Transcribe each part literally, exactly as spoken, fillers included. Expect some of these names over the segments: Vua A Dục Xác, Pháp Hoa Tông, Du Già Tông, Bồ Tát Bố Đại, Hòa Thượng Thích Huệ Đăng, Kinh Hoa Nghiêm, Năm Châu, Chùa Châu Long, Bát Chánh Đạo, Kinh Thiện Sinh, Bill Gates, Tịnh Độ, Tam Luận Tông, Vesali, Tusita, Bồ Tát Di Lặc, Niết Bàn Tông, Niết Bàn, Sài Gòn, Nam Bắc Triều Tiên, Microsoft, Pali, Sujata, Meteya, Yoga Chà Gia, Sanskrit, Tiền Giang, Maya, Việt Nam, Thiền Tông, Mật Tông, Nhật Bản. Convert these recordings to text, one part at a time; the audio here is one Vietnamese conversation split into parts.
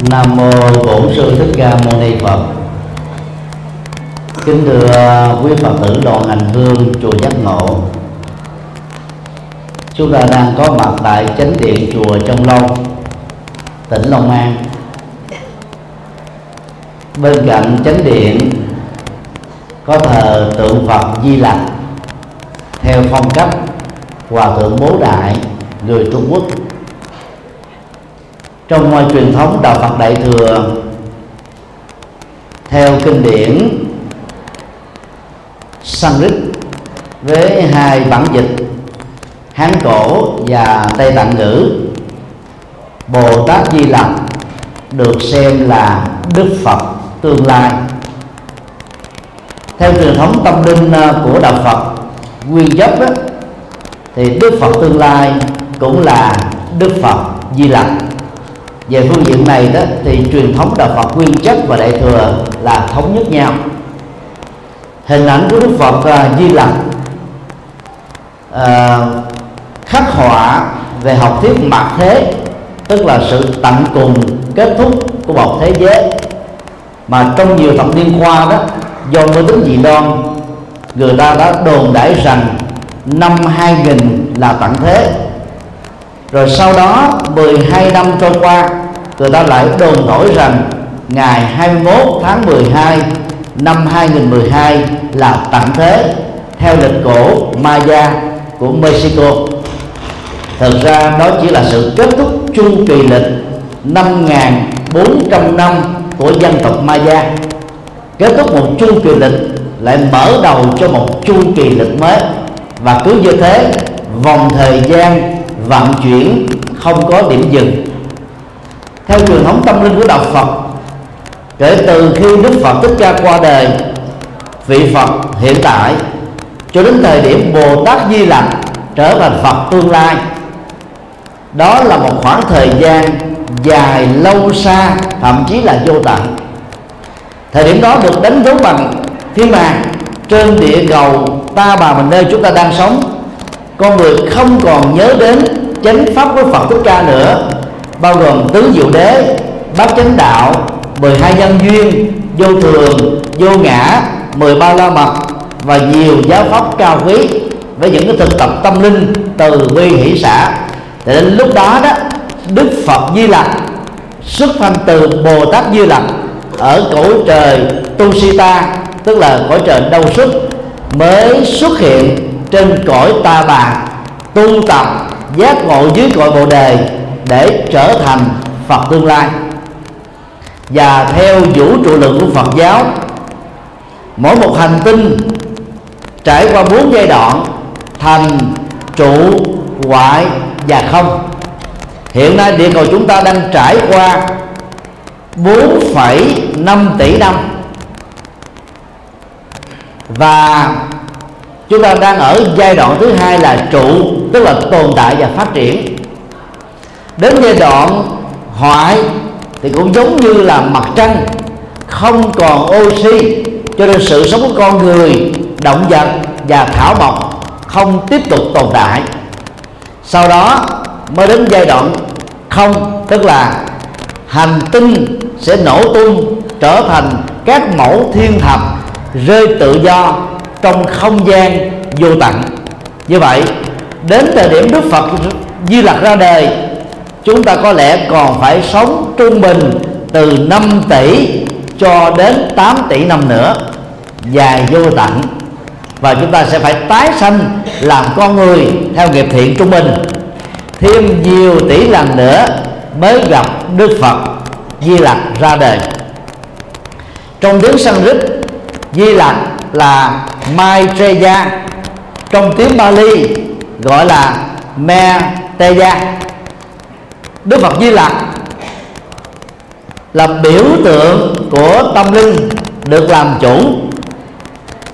Nam mô Bổn Sư Thích Ca Mâu Ni Phật. Kính thưa quý Phật tử đoàn hành hương chùa Giác Ngộ, chúng ta đang có mặt tại chánh điện chùa Châu Long, tỉnh Long An. Bên cạnh chánh điện có thờ tượng Phật Di Lặc theo phong cách Hòa Thượng Bố Đại, người Trung Quốc. Trong ngoài truyền thống Đạo Phật Đại Thừa, theo kinh điển Sanskrit với hai bản dịch Hán cổ và Tây Tạng ngữ, Bồ Tát Di Lặc được xem là Đức Phật tương lai. Theo truyền thống tâm linh của Đạo Phật nguyên gốc đó, thì Đức Phật tương lai cũng là Đức Phật Di Lặc. Về phương diện này đó thì truyền thống Đạo Phật nguyên chất và Đại Thừa là thống nhất nhau. Hình ảnh của Đức Phật uh, Di Lặc uh, khắc họa về học thuyết mặt thế, tức là sự tận cùng kết thúc của một thế giới. Mà trong nhiều thập niên qua đó, do mê tín dị đoan, người ta đã đồn đại rằng năm hai nghìn là tận thế. Rồi sau đó mười hai năm trôi qua, người ta lại đồn thổi rằng ngày hai mươi mốt tháng mười hai năm hai nghìn mười hai là tận thế theo lịch cổ Maya của Mexico. Thực ra đó chỉ là sự kết thúc chu kỳ lịch năm nghìn bốn trăm năm của dân tộc Maya. Kết thúc một chu kỳ lịch lại mở đầu cho một chu kỳ lịch mới, và cứ như thế vòng thời gian vận chuyển không có điểm dừng. Theo truyền thống tâm linh của Đạo Phật, kể từ khi Đức Phật Thích Ca qua đời, vị Phật hiện tại cho đến thời điểm Bồ Tát Di Lặc trở thành Phật tương lai, đó là một khoảng thời gian dài lâu xa, thậm chí là vô tận. Thời điểm đó được đánh dấu bằng thiên bàn. Trên địa cầu Ta Bà Mình Nơi chúng ta đang sống, con người không còn nhớ đến chánh pháp của Phật Thích Ca nữa, bao gồm Tứ Diệu Đế, Bát Chánh Đạo, mười hai nhân duyên, vô thường, vô ngã, mười ba la mật và nhiều giáo pháp cao quý với những cái thực tập tâm linh từ bi hỷ xã. Để đến lúc đó đó, Đức Phật Di Lặc xuất thân từ Bồ Tát Di Lặc ở cõi trời Tusita, tức là cõi trời Đâu Xuất, mới xuất hiện trên cõi Ta Bà, tu tập giác ngộ dưới cội Bồ Đề để trở thành Phật tương lai. Và theo vũ trụ lượng của Phật giáo, mỗi một hành tinh trải qua bốn giai đoạn thành, trụ, hoại và không. Hiện nay địa cầu chúng ta đang trải qua bốn phẩy năm tỷ năm, và chúng ta đang ở giai đoạn thứ hai là trụ, tức là tồn tại và phát triển. Đến giai đoạn hoại thì cũng giống như là mặt trăng, không còn oxy, cho nên sự sống của con người, động vật và thảo mộc không tiếp tục tồn tại. Sau đó mới đến giai đoạn không, tức là hành tinh sẽ nổ tung trở thành các mẫu thiên thạch rơi tự do trong không gian vô tận. Như vậy, đến thời điểm Đức Phật Di Lặc ra đời, chúng ta có lẽ còn phải sống trung bình từ năm tỷ cho đến tám tỷ năm nữa, dài vô tận. Và chúng ta sẽ phải tái sanh làm con người theo nghiệp thiện trung bình, thêm nhiều tỷ lần nữa mới gặp Đức Phật Di Lặc ra đời. Trong tiếng Sanskrit, Di Lặc là Maitreya, trong tiếng Pali gọi là Meteya. Đức Phật Di Lặc là biểu tượng của tâm linh được làm chủ,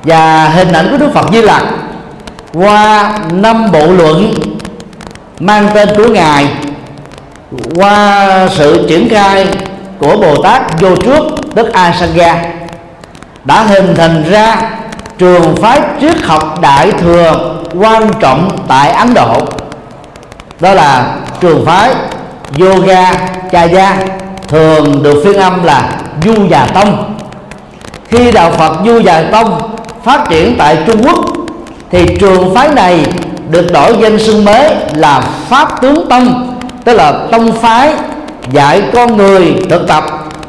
và hình ảnh của Đức Phật Di Lặc qua năm bộ luận mang tên của Ngài, qua sự triển khai của Bồ Tát Vô Trước tức Asanga, đã hình thành ra trường phái triết học Đại Thừa quan trọng tại Ấn Độ, đó là trường phái Yoga Chà Gia, thường được phiên âm là Du Già Tông. Khi đạo Phật Du Già Tông phát triển tại Trung Quốc thì trường phái này được đổi danh xưng mới là Pháp Tướng Tông, tức là tông phái dạy con người thực tập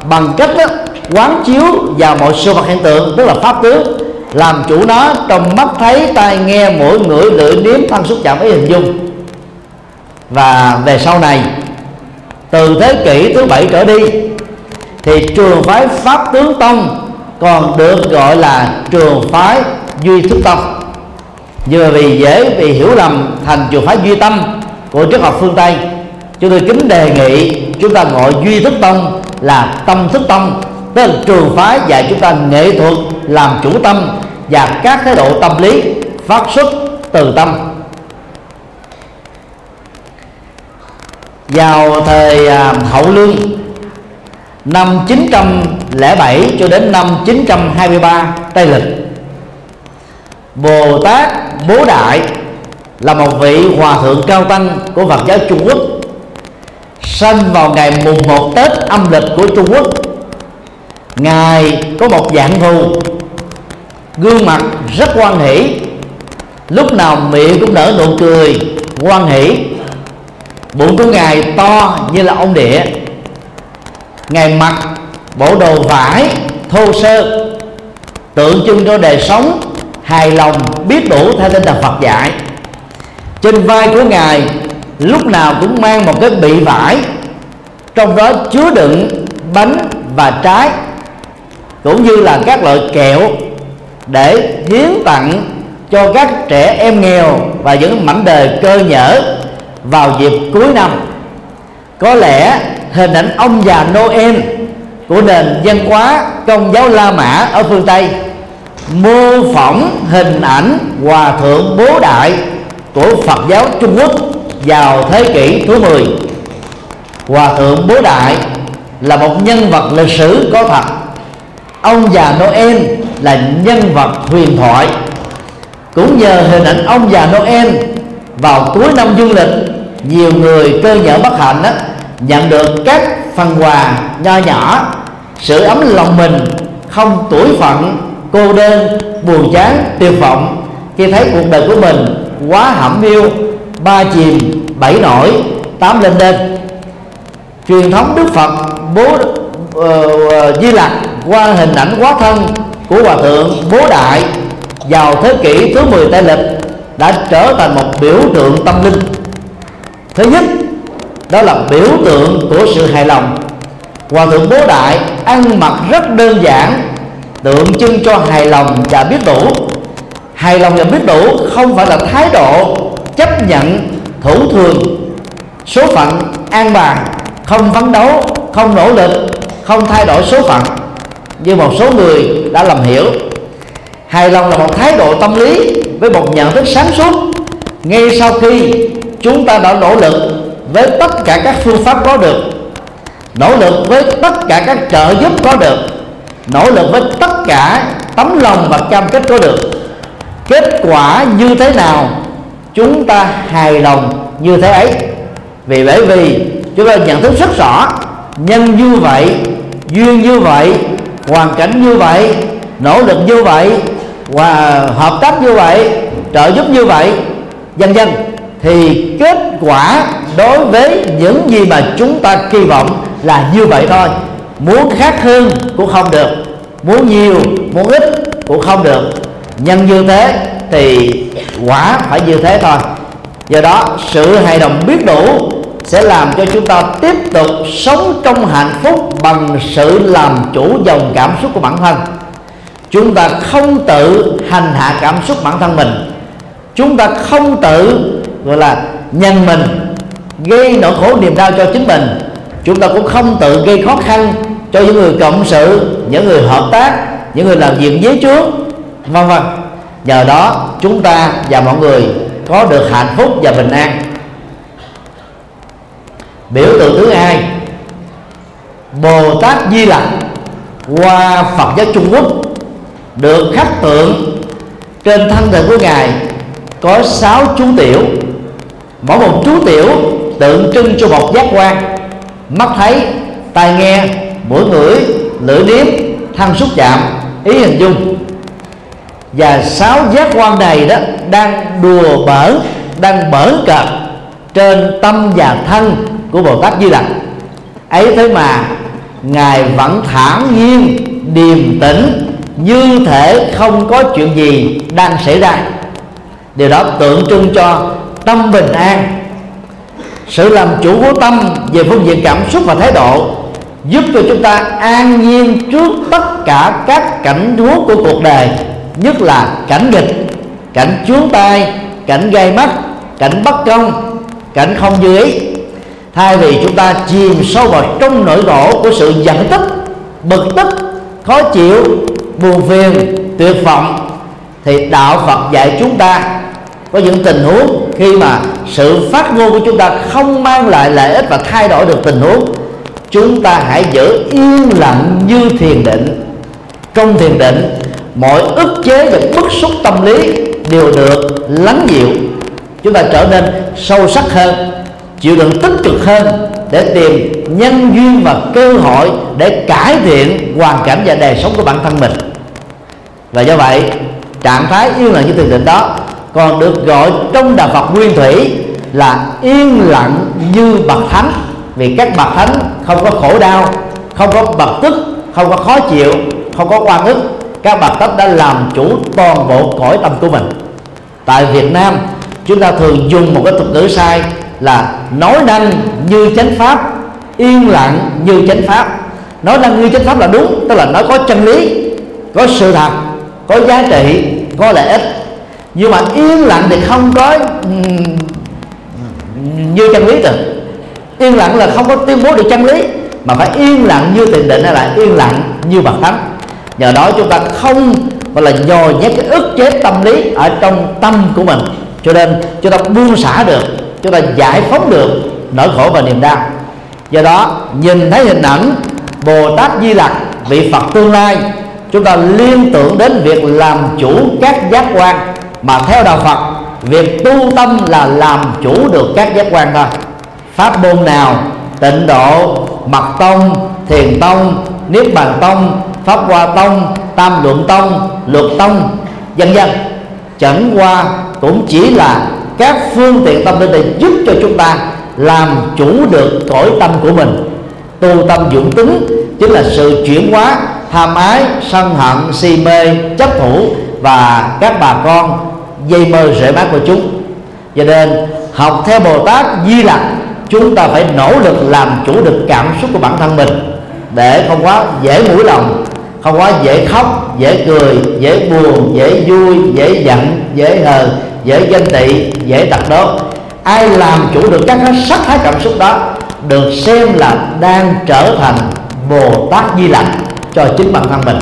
bằng cách đó, quán chiếu vào mọi sự vật hiện tượng, tức là pháp tướng, làm chủ nó trong mắt thấy, tai nghe, mũi ngửi, lưỡi nếm, thân xúc chạm, ý hình dung. Và về sau này, từ thế kỷ thứ bảy trở đi thì trường phái Pháp Tướng Tông còn được gọi là trường phái Duy Thức Tông, vừa vì dễ bị hiểu lầm thành trường phái duy tâm của triết học phương Tây. Chúng tôi kính đề nghị chúng ta gọi Duy Thức Tông là Tâm Thức Tông, tức là trường phái dạy chúng ta nghệ thuật làm chủ tâm và các thái độ tâm lý phát xuất từ tâm. Vào thời Hậu Lương, năm chín không bảy cho đến năm chín trăm hai mươi ba Tây Lịch, Bồ Tát Bố Đại là một vị hòa thượng cao tăng của Phật giáo Trung Quốc, sinh vào ngày mùng một Tết âm lịch của Trung Quốc. Ngài có một dạng thù, gương mặt rất hoan hỷ, lúc nào miệng cũng nở nụ cười hoan hỷ. Bụng của Ngài to như là ông địa. Ngài mặc bộ đồ vải thô sơ, tượng trưng cho đời sống hài lòng biết đủ theo tinh thần Phật dạy. Trên vai của Ngài lúc nào cũng mang một cái bị vải, trong đó chứa đựng bánh và trái, cũng như là các loại kẹo để hiến tặng cho các trẻ em nghèo và những mảnh đời cơ nhở vào dịp cuối năm. Có lẽ hình ảnh ông già Noel của nền văn hóa Công giáo La Mã ở phương Tây mô phỏng hình ảnh Hòa Thượng Bố Đại của Phật giáo Trung Quốc vào thế kỷ thứ mười. Hòa Thượng Bố Đại là một nhân vật lịch sử có thật. Ông già Noel là nhân vật huyền thoại. Cũng nhờ hình ảnh ông già Noel, vào cuối năm dương lịch, nhiều người cơ nhỡ bất hạnh đó, nhận được các phần quà nho nhỏ, sự ấm lòng mình, không tuổi phận, cô đơn, buồn chán, tuyệt vọng khi thấy cuộc đời của mình quá hẩm hiu, ba chìm, bảy nổi, tám lên đên. Truyền thống Đức Phật Bố uh, Di Lặc qua hình ảnh quá thân của Hòa Thượng Bố Đại vào thế kỷ thứ mười Tây Lịch đã trở thành một biểu tượng tâm linh. Thứ nhất, đó là biểu tượng của sự hài lòng. Hòa Thượng Bố Đại ăn mặc rất đơn giản, tượng trưng cho hài lòng và biết đủ. Hài lòng và biết đủ không phải là thái độ chấp nhận thủ thường, số phận an bài, không phấn đấu, không nỗ lực, không thay đổi số phận như một số người đã lầm hiểu. Hài lòng là một thái độ tâm lý với một nhận thức sáng suốt. Ngay sau khi chúng ta đã nỗ lực với tất cả các phương pháp có được, nỗ lực với tất cả các trợ giúp có được, nỗ lực với tất cả tấm lòng và cam kết có được, kết quả như thế nào chúng ta hài lòng như thế ấy. Vì bởi vì chúng ta nhận thức rất rõ, nhân như vậy, duyên như vậy, hoàn cảnh như vậy, nỗ lực như vậy, và hợp tác như vậy, trợ giúp như vậy, vân vân, thì kết quả đối với những gì mà chúng ta kỳ vọng là như vậy thôi. Muốn khác hơn cũng không được, muốn nhiều, muốn ít cũng không được. Nhân như thế thì quả phải như thế thôi. Do đó sự hài lòng biết đủ sẽ làm cho chúng ta tiếp tục sống trong hạnh phúc bằng sự làm chủ dòng cảm xúc của bản thân. Chúng ta không tự hành hạ cảm xúc bản thân mình, chúng ta không tự gọi là nhân mình gây nỗi khổ niềm đau cho chính mình, chúng ta cũng không tự gây khó khăn cho những người cộng sự, những người hợp tác, những người làm việc dưới trước, vân vân. Nhờ đó chúng ta và mọi người có được hạnh phúc và bình an. Biểu tượng thứ hai, Bồ Tát Di Lặc qua Phật giáo Trung Quốc được khắc tượng trên thân thể của Ngài có sáu chú tiểu. Mỗi một chú tiểu tượng trưng cho một giác quan: mắt thấy, tai nghe, mũi ngửi, lưỡi nếm, thân xúc chạm, ý hình dung. Và sáu giác quan này đó đang đùa bỡn, đang bỡn cợt trên tâm và thân của Bồ Tát Di Lặc. Ấy thế mà ngài vẫn thản nhiên, điềm tĩnh, như thể không có chuyện gì đang xảy ra. Điều đó tượng trưng cho tâm bình an. Sự làm chủ của tâm về phương diện cảm xúc và thái độ giúp cho chúng ta an nhiên trước tất cả các cảnh huống của cuộc đời, nhất là cảnh nghịch, cảnh chướng tai, cảnh gai mắt, cảnh bất công, cảnh không như ý, thay vì chúng ta chìm sâu vào trong nỗi khổ của sự giận tức, bực tức, khó chịu, buồn phiền, tuyệt vọng. Thì đạo Phật dạy chúng ta có những tình huống khi mà sự phát ngôn của chúng ta không mang lại lợi ích và thay đổi được tình huống, chúng ta hãy giữ yên lặng như thiền định. Trong thiền định, mọi ức chế và bức xúc tâm lý đều được lắng dịu. Chúng ta trở nên sâu sắc hơn, chịu đựng tích cực hơn, để tìm nhân duyên và cơ hội để cải thiện hoàn cảnh và đời sống của bản thân mình. Và do vậy, trạng thái yên lặng như thiền định đó còn được gọi trong đạo Phật nguyên thủy là yên lặng như bậc thánh. Vì các bậc thánh không có khổ đau, không có bực tức, không có khó chịu, không có oan ức. Các bậc thánh đã làm chủ toàn bộ cõi tâm của mình. Tại Việt Nam, chúng ta thường dùng một cái thuật ngữ sai là nói năng như chánh pháp, yên lặng như chánh pháp. Nói năng như chánh pháp là đúng, tức là nó có chân lý, có sự thật, có giá trị, có lợi ích. Nhưng mà yên lặng thì không có như chân lý được. Yên lặng là không có tuyên bố được chân lý, mà phải yên lặng như thiền định hay là yên lặng như bậc thánh. Nhờ đó chúng ta không gọi là nhồi nhét cái ức chế tâm lý ở trong tâm của mình, cho nên chúng ta buông xả được, chúng ta giải phóng được nỗi khổ và niềm đau. Do đó nhìn thấy hình ảnh Bồ Tát Di Lặc, vị Phật tương lai, chúng ta liên tưởng đến việc làm chủ các giác quan, mà theo đạo Phật, việc tu tâm là làm chủ được các giác quan thôi. Pháp môn nào, Tịnh Độ, Mật Tông, Thiền Tông, Niết Bàn Tông, Pháp Hoa Tông, Tam Luận Tông, Luật Tông, vân vân, chẳng qua cũng chỉ là các phương tiện tâm linh để giúp cho chúng ta làm chủ được cõi tâm của mình. Tu tâm dưỡng tính chính là sự chuyển hóa tham ái, sân hận, si mê, chấp thủ và các bà con dây mơ rễ mát của chúng. Cho nên học theo Bồ Tát Di Lặc, chúng ta phải nỗ lực làm chủ được cảm xúc của bản thân mình, để không quá dễ mũi lòng, không quá dễ khóc, dễ cười, dễ buồn, dễ vui, dễ giận, dễ hờn, dễ ganh tị, dễ tật đố. Ai làm chủ được các sắc thái cảm xúc đó được xem là đang trở thành Bồ Tát Di Lặc cho chính bản thân mình.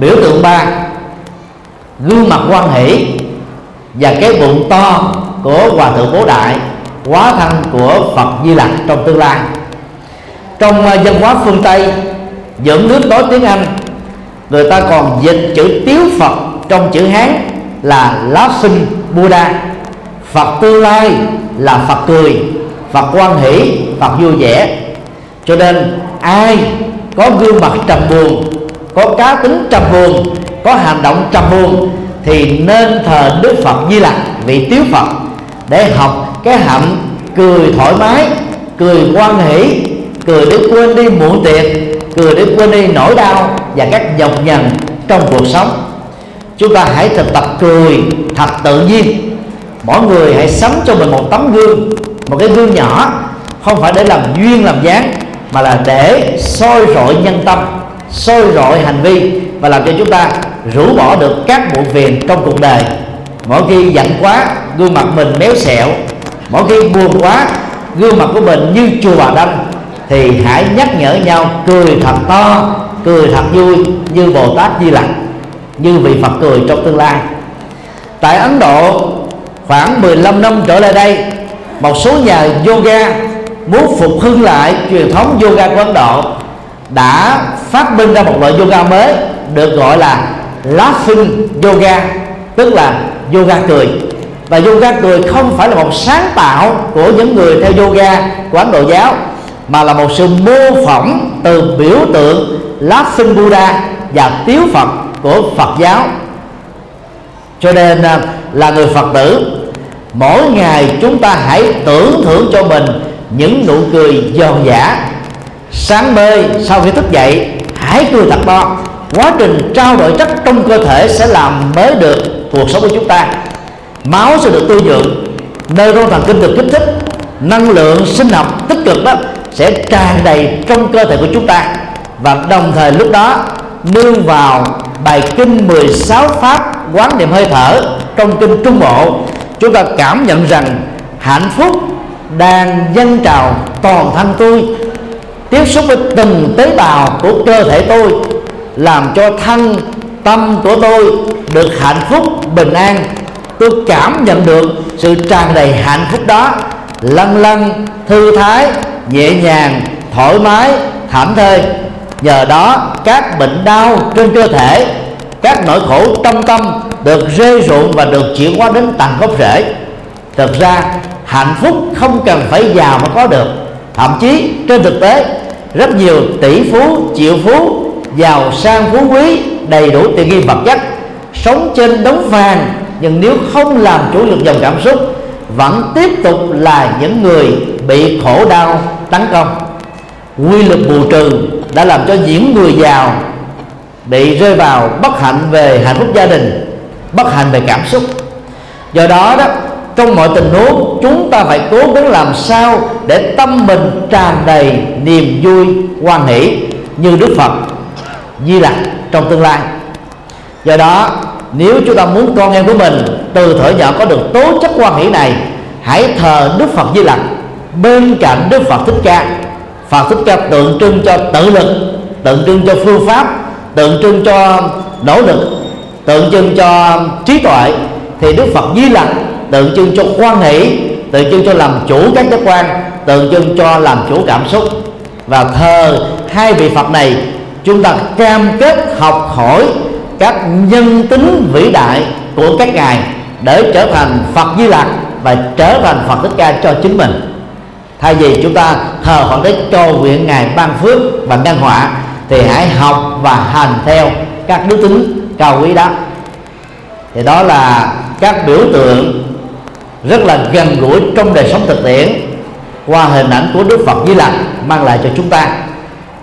Biểu tượng ba, gương mặt hoan hỷ và cái bụng to của Hòa Thượng Bố Đại, hóa thân của Phật Di Lặc trong tương lai. Trong văn hóa phương Tây, dẫn nước nói tiếng Anh, người ta còn dịch chữ Tiếu Phật trong chữ Hán là Laughing Buddha. Phật tương lai là Phật cười, Phật hoan hỷ, Phật vui vẻ. Cho nên ai có gương mặt trầm buồn, có cá tính trầm buồn, có hành động trầm buồn thì nên thờ Đức Phật Di Lặc, vị Tiếu Phật, để học cái hạnh cười thoải mái, cười hoan hỷ, cười để quên đi muộn tiệc, cười để quên đi nỗi đau và các nhọc nhằn trong cuộc sống. Chúng ta hãy thực tập cười thật tự nhiên. Mỗi người hãy sắm cho mình một tấm gương, một cái gương nhỏ, không phải để làm duyên làm dáng, mà là để soi rọi nhân tâm, soi rọi hành vi, và làm cho chúng ta rũ bỏ được các muộn phiền trong cuộc đời. Mỗi khi giận quá, gương mặt mình méo xẹo, mỗi khi buồn quá, gương mặt của mình như chùa Bà Đanh, thì hãy nhắc nhở nhau cười thật to, cười thật vui như Bồ Tát Di Lặc, như vị Phật cười trong tương lai. Tại Ấn Độ, khoảng mười lăm năm trở lại đây, một số nhà yoga muốn phục hưng lại truyền thống yoga của Ấn Độ đã phát minh ra một loại yoga mới được gọi là Laughing Yoga, tức là yoga cười. Và yoga cười không phải là một sáng tạo của những người theo yoga của Ấn Độ giáo, mà là một sự mô phỏng từ biểu tượng Laughing Buddha và Tiếu Phật của Phật giáo. Cho nên là người Phật tử, mỗi ngày chúng ta hãy tưởng thưởng cho mình những nụ cười giòn giả. Sáng mê sau khi thức dậy, hãy cười thật to. Quá trình trao đổi chất trong cơ thể sẽ làm mới được cuộc sống của chúng ta. Máu sẽ được tu dưỡng, neuron thần kinh được kích thích, năng lượng sinh học tích cực đó sẽ tràn đầy trong cơ thể của chúng ta. Và đồng thời lúc đó nương vào bài kinh mười sáu pháp quán niệm hơi thở trong kinh Trung Bộ, chúng ta cảm nhận rằng hạnh phúc đang dâng trào toàn thân tôi, tiếp xúc với từng tế bào của cơ thể tôi, làm cho thân tâm của tôi được hạnh phúc bình an. Tôi cảm nhận được sự tràn đầy hạnh phúc đó, lâng lâng, thư thái, nhẹ nhàng, thoải mái, thảnh thơi. Nhờ đó các bệnh đau trên cơ thể, các nỗi khổ trong tâm được rơi rụng và được chuyển hóa đến tầng gốc rễ. Thực ra hạnh phúc không cần phải giàu mà có được. Thậm chí trên thực tế, rất nhiều tỷ phú, triệu phú, giàu sang phú quý, đầy đủ tiện nghi vật chất, sống trên đống vàng, nhưng nếu không làm chủ được dòng cảm xúc, vẫn tiếp tục là những người bị khổ đau tấn công. Quy luật bù trừ đã làm cho những người giàu bị rơi vào bất hạnh về hạnh phúc gia đình, bất hạnh về cảm xúc. Do đó đó, trong mọi tình huống chúng ta phải cố gắng làm sao để tâm mình tràn đầy niềm vui hoan hỷ như Đức Phật Di Lặc trong tương lai. Do đó, nếu chúng ta muốn con em của mình từ thở nhỏ có được tố chất hoan hỷ này, hãy thờ Đức Phật Di Lặc bên cạnh Đức Phật Thích Ca. Phật Thích Ca tượng trưng cho tự lực, tượng trưng cho phương pháp, tượng trưng cho nỗ lực, tượng trưng cho trí tuệ. Thì Đức Phật Di Lặc tượng trưng cho hoan hỷ, tượng trưng cho làm chủ các giác quan, tượng trưng cho làm chủ cảm xúc. Và thờ hai vị Phật này, chúng ta cam kết học hỏi các nhân tính vĩ đại của các ngài để trở thành Phật Di Lặc và trở thành Phật Thích Ca cho chính mình. Thay vì chúng ta thờ Phật để cầu nguyện ngài ban phước và nhân họa, thì hãy học và hành theo các đức tính cao quý đó. Thì đó là các biểu tượng rất là gần gũi trong đời sống thực tiễn qua hình ảnh của Đức Phật Di Lặc mang lại cho chúng ta.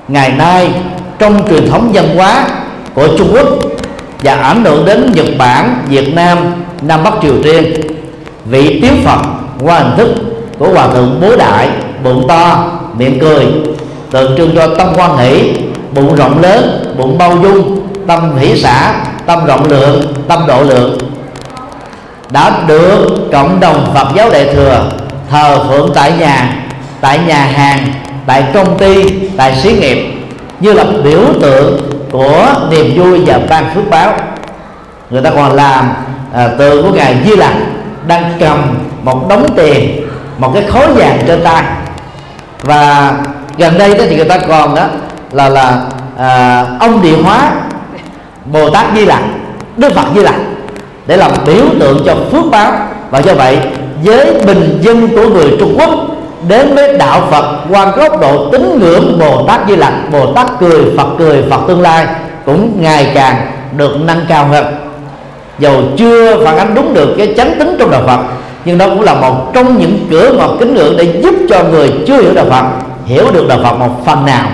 Ngày nay trong truyền thống văn hóa của Trung Quốc và ảnh hưởng đến Nhật Bản, Việt Nam, Nam Bắc Triều Tiên, vị Tiếu Phật qua hình thức của Hòa Thượng Bố Đại, bụng to, miệng cười, tượng trưng cho tâm hoan hỷ, bụng rộng lớn, bụng bao dung, tâm hỷ xã, tâm rộng lượng, tâm độ lượng, đã được cộng đồng Phật giáo Đại Thừa thờ phượng tại nhà, tại nhà hàng, tại công ty, tại xí nghiệp như là biểu tượng của niềm vui và ban phước báo. Người ta còn làm à, tượng của ngài Di Lặc đang cầm một đống tiền, một cái khối vàng trên tay. Và gần đây đó thì người ta còn đó là là à, ông địa hóa Bồ Tát Di Lặc, Đức Phật Di Lặc để làm biểu tượng cho phước báo. Và do vậy, giới bình dân của người Trung Quốc đến với đạo Phật qua góc độ tín ngưỡng Bồ Tát Di Lặc, Bồ Tát cười, Phật cười, Phật tương lai cũng ngày càng được nâng cao hơn. Dù chưa phản ánh đúng được cái chánh tính trong đạo Phật, nhưng đó cũng là một trong những cửa ngõ kính ngưỡng để giúp cho người chưa hiểu đạo Phật hiểu được đạo Phật một phần nào,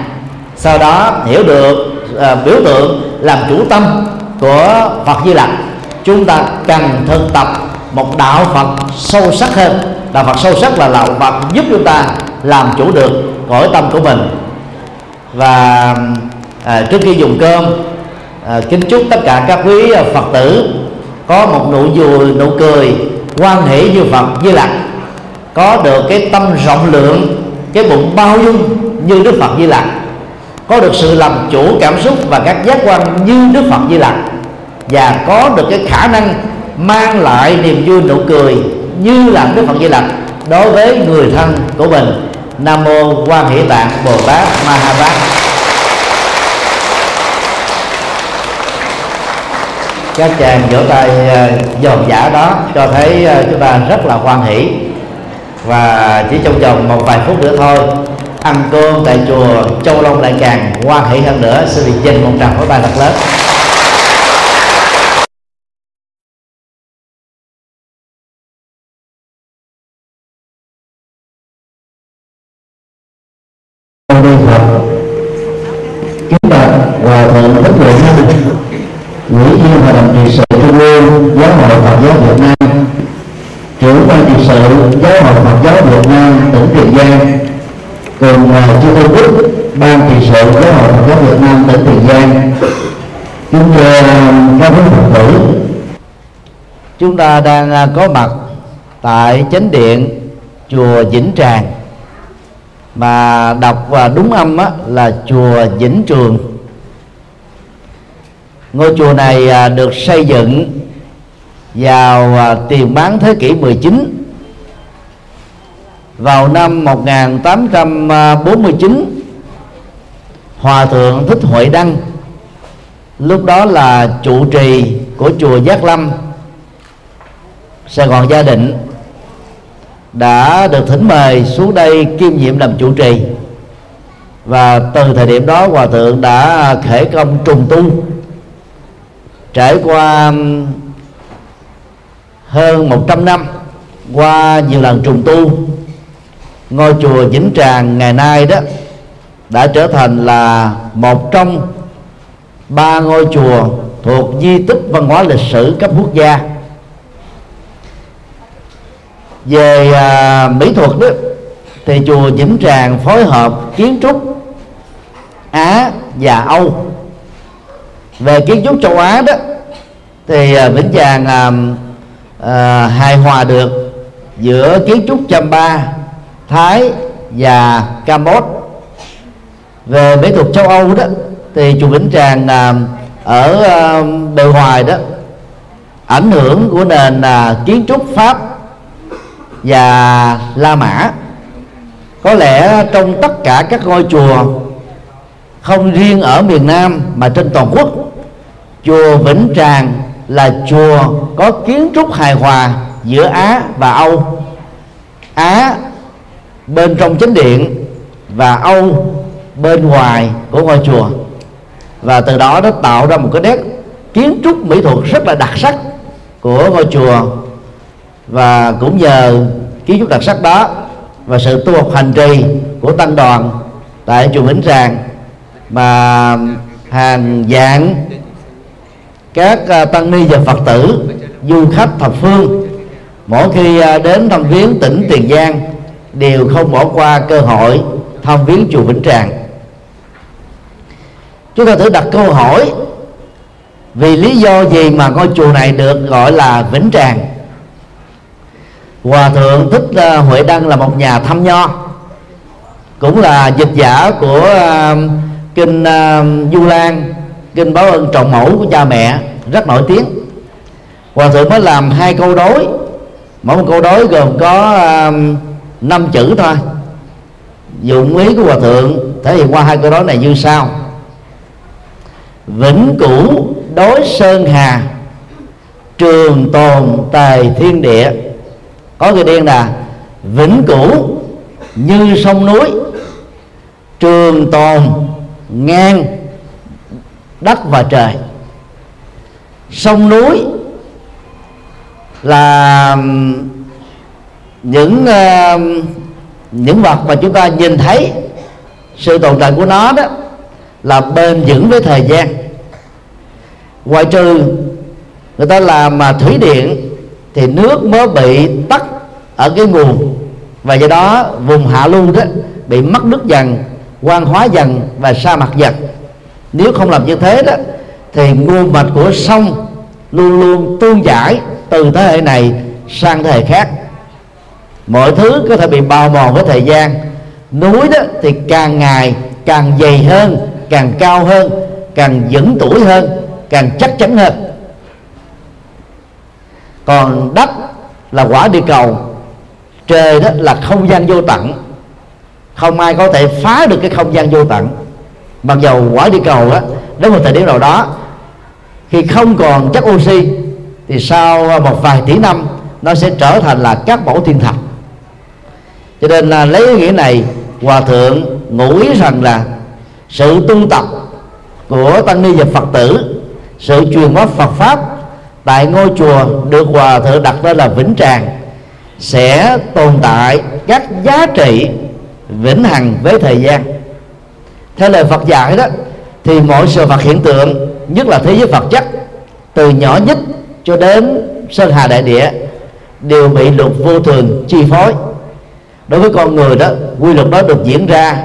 sau đó hiểu được à, biểu tượng làm chủ tâm của Phật Di Lặc. Chúng ta cần thực tập một đạo Phật sâu sắc hơn. Đạo Phật sâu sắc là đạo Phật giúp chúng ta làm chủ được cõi tâm của mình. Và à, trước khi dùng cơm, à, kính chúc tất cả các quý Phật tử có một nụ vui, nụ cười hoan hỷ như Phật Di Lặc, có được cái tâm rộng lượng, cái bụng bao dung như Đức Phật Di Lặc, có được sự làm chủ cảm xúc và các giác quan như Đức Phật Di Lặc, và có được cái khả năng mang lại niềm vui nụ cười như là Đức Phật Di Lặc đối với người thân của mình. Nam mô Quan Hỷ Tạng Bồ Tát Ma Ha Tát. Các chàng vỗ tay giòn giả đó cho thấy chúng ta rất là hoan hỷ. Và chỉ trong vòng một vài phút nữa thôi, ăn cơm tại chùa Châu Long lại càng hoan hỷ hơn nữa. Xin được dành một tràng pháo tay thật lớn. Kính bạch Hòa Thượng Bố Đại, Ủy viên Hội đồng trị sự Trung ương Giáo hội Phật giáo Việt Nam, Trưởng ban trị sự Giáo hội Phật giáo Việt Nam tỉnh Tiền Giang, cùng Chư Tôn Đức ban trị sự Giáo hội Phật giáo Việt Nam tỉnh Tiền Giang, kính thưa các quý Phật tử, chúng ta đang có mặt tại chánh điện chùa Vĩnh Tràng, mà đọc và đúng âm á, là chùa Vĩnh Trường. Ngôi chùa này được xây dựng vào tiền bán thế kỷ mười chín, vào năm một nghìn tám trăm bốn mươi chín. Hòa thượng Thích Huệ Đăng lúc đó là trụ trì của chùa Giác Lâm, Sài Gòn Gia Định, đã được thỉnh mời xuống đây kiêm nhiệm làm trụ trì. Và từ thời điểm đó Hòa thượng đã khởi công trùng tu, trải qua hơn một trăm năm, qua nhiều lần trùng tu, ngôi chùa Vĩnh Tràng ngày nay đó đã trở thành là một trong ba ngôi chùa thuộc di tích văn hóa lịch sử cấp quốc gia. Về à, mỹ thuật đó, thì chùa Vĩnh Tràng phối hợp kiến trúc Á và Âu. Về kiến trúc châu Á đó thì à, Vĩnh Tràng à, à, hài hòa được giữa kiến trúc Champa, Thái và Campuchia. Về mỹ thuật châu Âu đó thì chùa Vĩnh Tràng à, ở à, bề ngoài đó ảnh hưởng của nền à, kiến trúc Pháp và La Mã. Có lẽ trong tất cả các ngôi chùa, không riêng ở miền Nam mà trên toàn quốc, chùa Vĩnh Tràng là chùa có kiến trúc hài hòa giữa Á và Âu. Á bên trong chánh điện và Âu bên ngoài của ngôi chùa. Và từ đó nó tạo ra một cái nét kiến trúc mỹ thuật rất là đặc sắc của ngôi chùa. Và cũng nhờ kiến trúc đặc sắc đó và sự tu học hành trì của tăng đoàn tại chùa Vĩnh Tràng, mà hàng vạn các tăng ni và Phật tử, du khách thập phương mỗi khi đến thăm viếng tỉnh Tiền Giang đều không bỏ qua cơ hội thăm viếng chùa Vĩnh Tràng. Chúng ta thử đặt câu hỏi, vì lý do gì mà ngôi chùa này được gọi là Vĩnh Tràng? Hòa thượng Thích uh, Huệ Đăng là một nhà thăm nho, cũng là dịch giả của uh, kinh uh, Du Lan, kinh Báo Ơn Trọng Mẫu của cha mẹ, rất nổi tiếng. Hòa thượng mới làm hai câu đối, mỗi một câu đối gồm có năm uh, chữ thôi. Dụng ý của hòa thượng thể hiện qua hai câu đối này như sau: vĩnh cửu đối sơn hà, trường tồn tài thiên địa. Có người điên là vĩnh cửu như sông núi, trường tồn ngang đất và trời. Sông núi là những những vật mà chúng ta nhìn thấy, sự tồn tại của nó đó là bền vững với thời gian. Ngoại trừ người ta làm mà thủy điện thì nước mới bị tắc ở cái nguồn, và do đó vùng hạ lưu đó bị mất nước dần, hoang hóa dần và sa mạc dần. Nếu không làm như thế đó thì nguồn mạch của sông luôn luôn tuôn chảy từ thế hệ này sang thế hệ khác. Mọi thứ có thể bị bào mòn với thời gian. Núi đó thì càng ngày càng dày hơn, càng cao hơn, càng vững tuổi hơn, càng chắc chắn hơn. Còn đất là quả địa cầu, trời đó là không gian vô tận, không ai có thể phá được cái không gian vô tận. Mặc dầu quả địa cầu đó đến một thời điểm nào đó, khi không còn chất oxy, thì sau một vài tỷ năm nó sẽ trở thành là các mẫu thiên thạch. Cho nên là lấy ý nghĩa này, hòa thượng ngủi rằng là sự tu tập của tăng ni và Phật tử, sự truyền bá Phật pháp tại ngôi chùa được Hòa Thượng đặt tên là Vĩnh Tràng sẽ tồn tại các giá trị vĩnh hằng với thời gian. Theo lời Phật dạy đó, thì mọi sự vật hiện tượng, nhất là thế giới vật chất, từ nhỏ nhất cho đến sơn hà đại địa, đều bị luật vô thường chi phối. Đối với con người đó, quy luật đó được diễn ra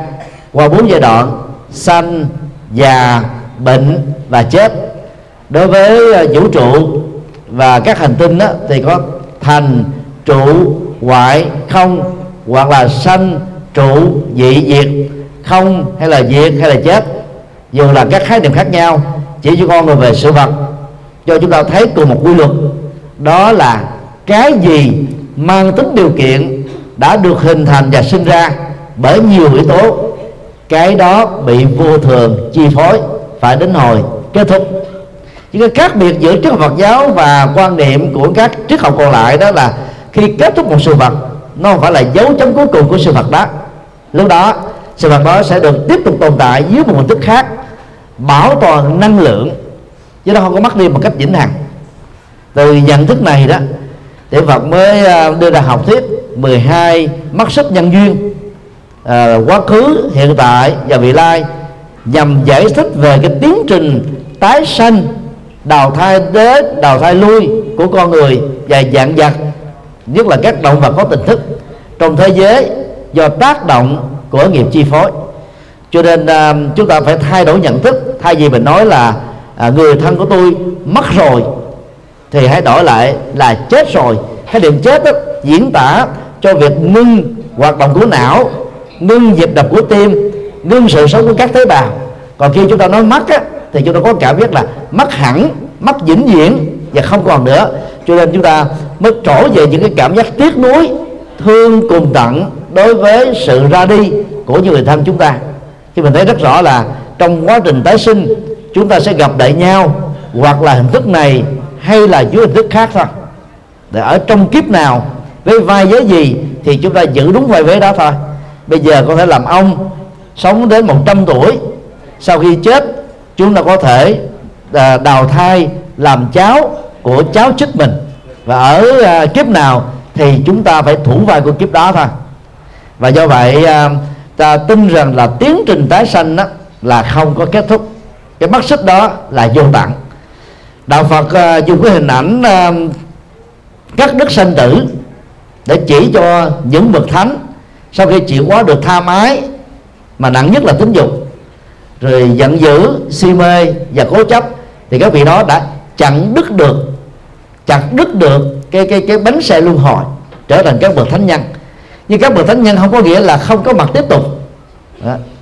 qua bốn giai đoạn: sanh, già, bệnh và chết. Đối với vũ trụ và các hành tinh đó, thì có thành, trụ, hoại, không, hoặc là sanh, trụ, dị, diệt, không hay là diệt hay là chết. Dù là các khái niệm khác nhau, chỉ cho con người về sự vật, cho chúng ta thấy cùng một quy luật, đó là cái gì mang tính điều kiện đã được hình thành và sinh ra bởi nhiều yếu tố, cái đó bị vô thường chi phối, phải đến hồi kết thúc. Những cái khác biệt giữa triết học Phật giáo và quan niệm của các triết học còn lại đó là khi kết thúc một sự vật, nó không phải là dấu chấm cuối cùng của sự vật đó. Lúc đó sự vật đó sẽ được tiếp tục tồn tại dưới một hình thức khác, bảo toàn năng lượng, chứ nó không có mất đi một cách vĩnh hằng. Từ nhận thức này đó, Đức Phật mới đưa ra học thuyết mười hai mắt xích nhân duyên, à, quá khứ, hiện tại và vị lai, nhằm giải thích về cái tiến trình tái sanh, đào thai đến đào thai lui của con người và vạn vật, nhất là các động vật có tình thức trong thế giới do tác động của nghiệp chi phối. Cho nên à, chúng ta phải thay đổi nhận thức. Thay vì mình nói là à, người thân của tôi mất rồi, thì hãy đổi lại là chết rồi. Cái điểm chết đó diễn tả cho việc ngưng hoạt động của não, ngưng nhịp đập của tim, ngưng sự sống của các tế bào. Còn khi chúng ta nói mất á, thì chúng ta có cảm giác là mất hẳn, mất vĩnh viễn và không còn nữa. Cho nên chúng ta mới trỗi về những cái cảm giác tiếc nuối, thương cùng tận đối với sự ra đi của những người thân chúng ta. Thì mình thấy rất rõ là trong quá trình tái sinh, chúng ta sẽ gặp lại nhau, hoặc là hình thức này hay là dưới hình thức khác thôi. Để ở trong kiếp nào, với vai vế gì thì chúng ta giữ đúng vai vế đó thôi. Bây giờ có thể làm ông, sống đến một trăm tuổi. Sau khi chết, chúng ta có thể đào thai làm cháu của cháu chích mình. Và ở kiếp nào thì chúng ta phải thủ vai của kiếp đó thôi. Và do vậy ta tin rằng là tiến trình tái sanh đó là không có kết thúc. Cái mắt xích đó là vô tận. Đạo Phật dùng cái hình ảnh các đức sanh tử để chỉ cho những bậc thánh sau khi chịu quá được tham ái, mà nặng nhất là tính dục, rồi giận dữ, si mê và cố chấp, thì các vị đó đã chặn đứt được chặt đứt được cái cái cái bánh xe luân hồi, trở thành các bậc thánh nhân. Nhưng các bậc thánh nhân không có nghĩa là không có mặt tiếp tục,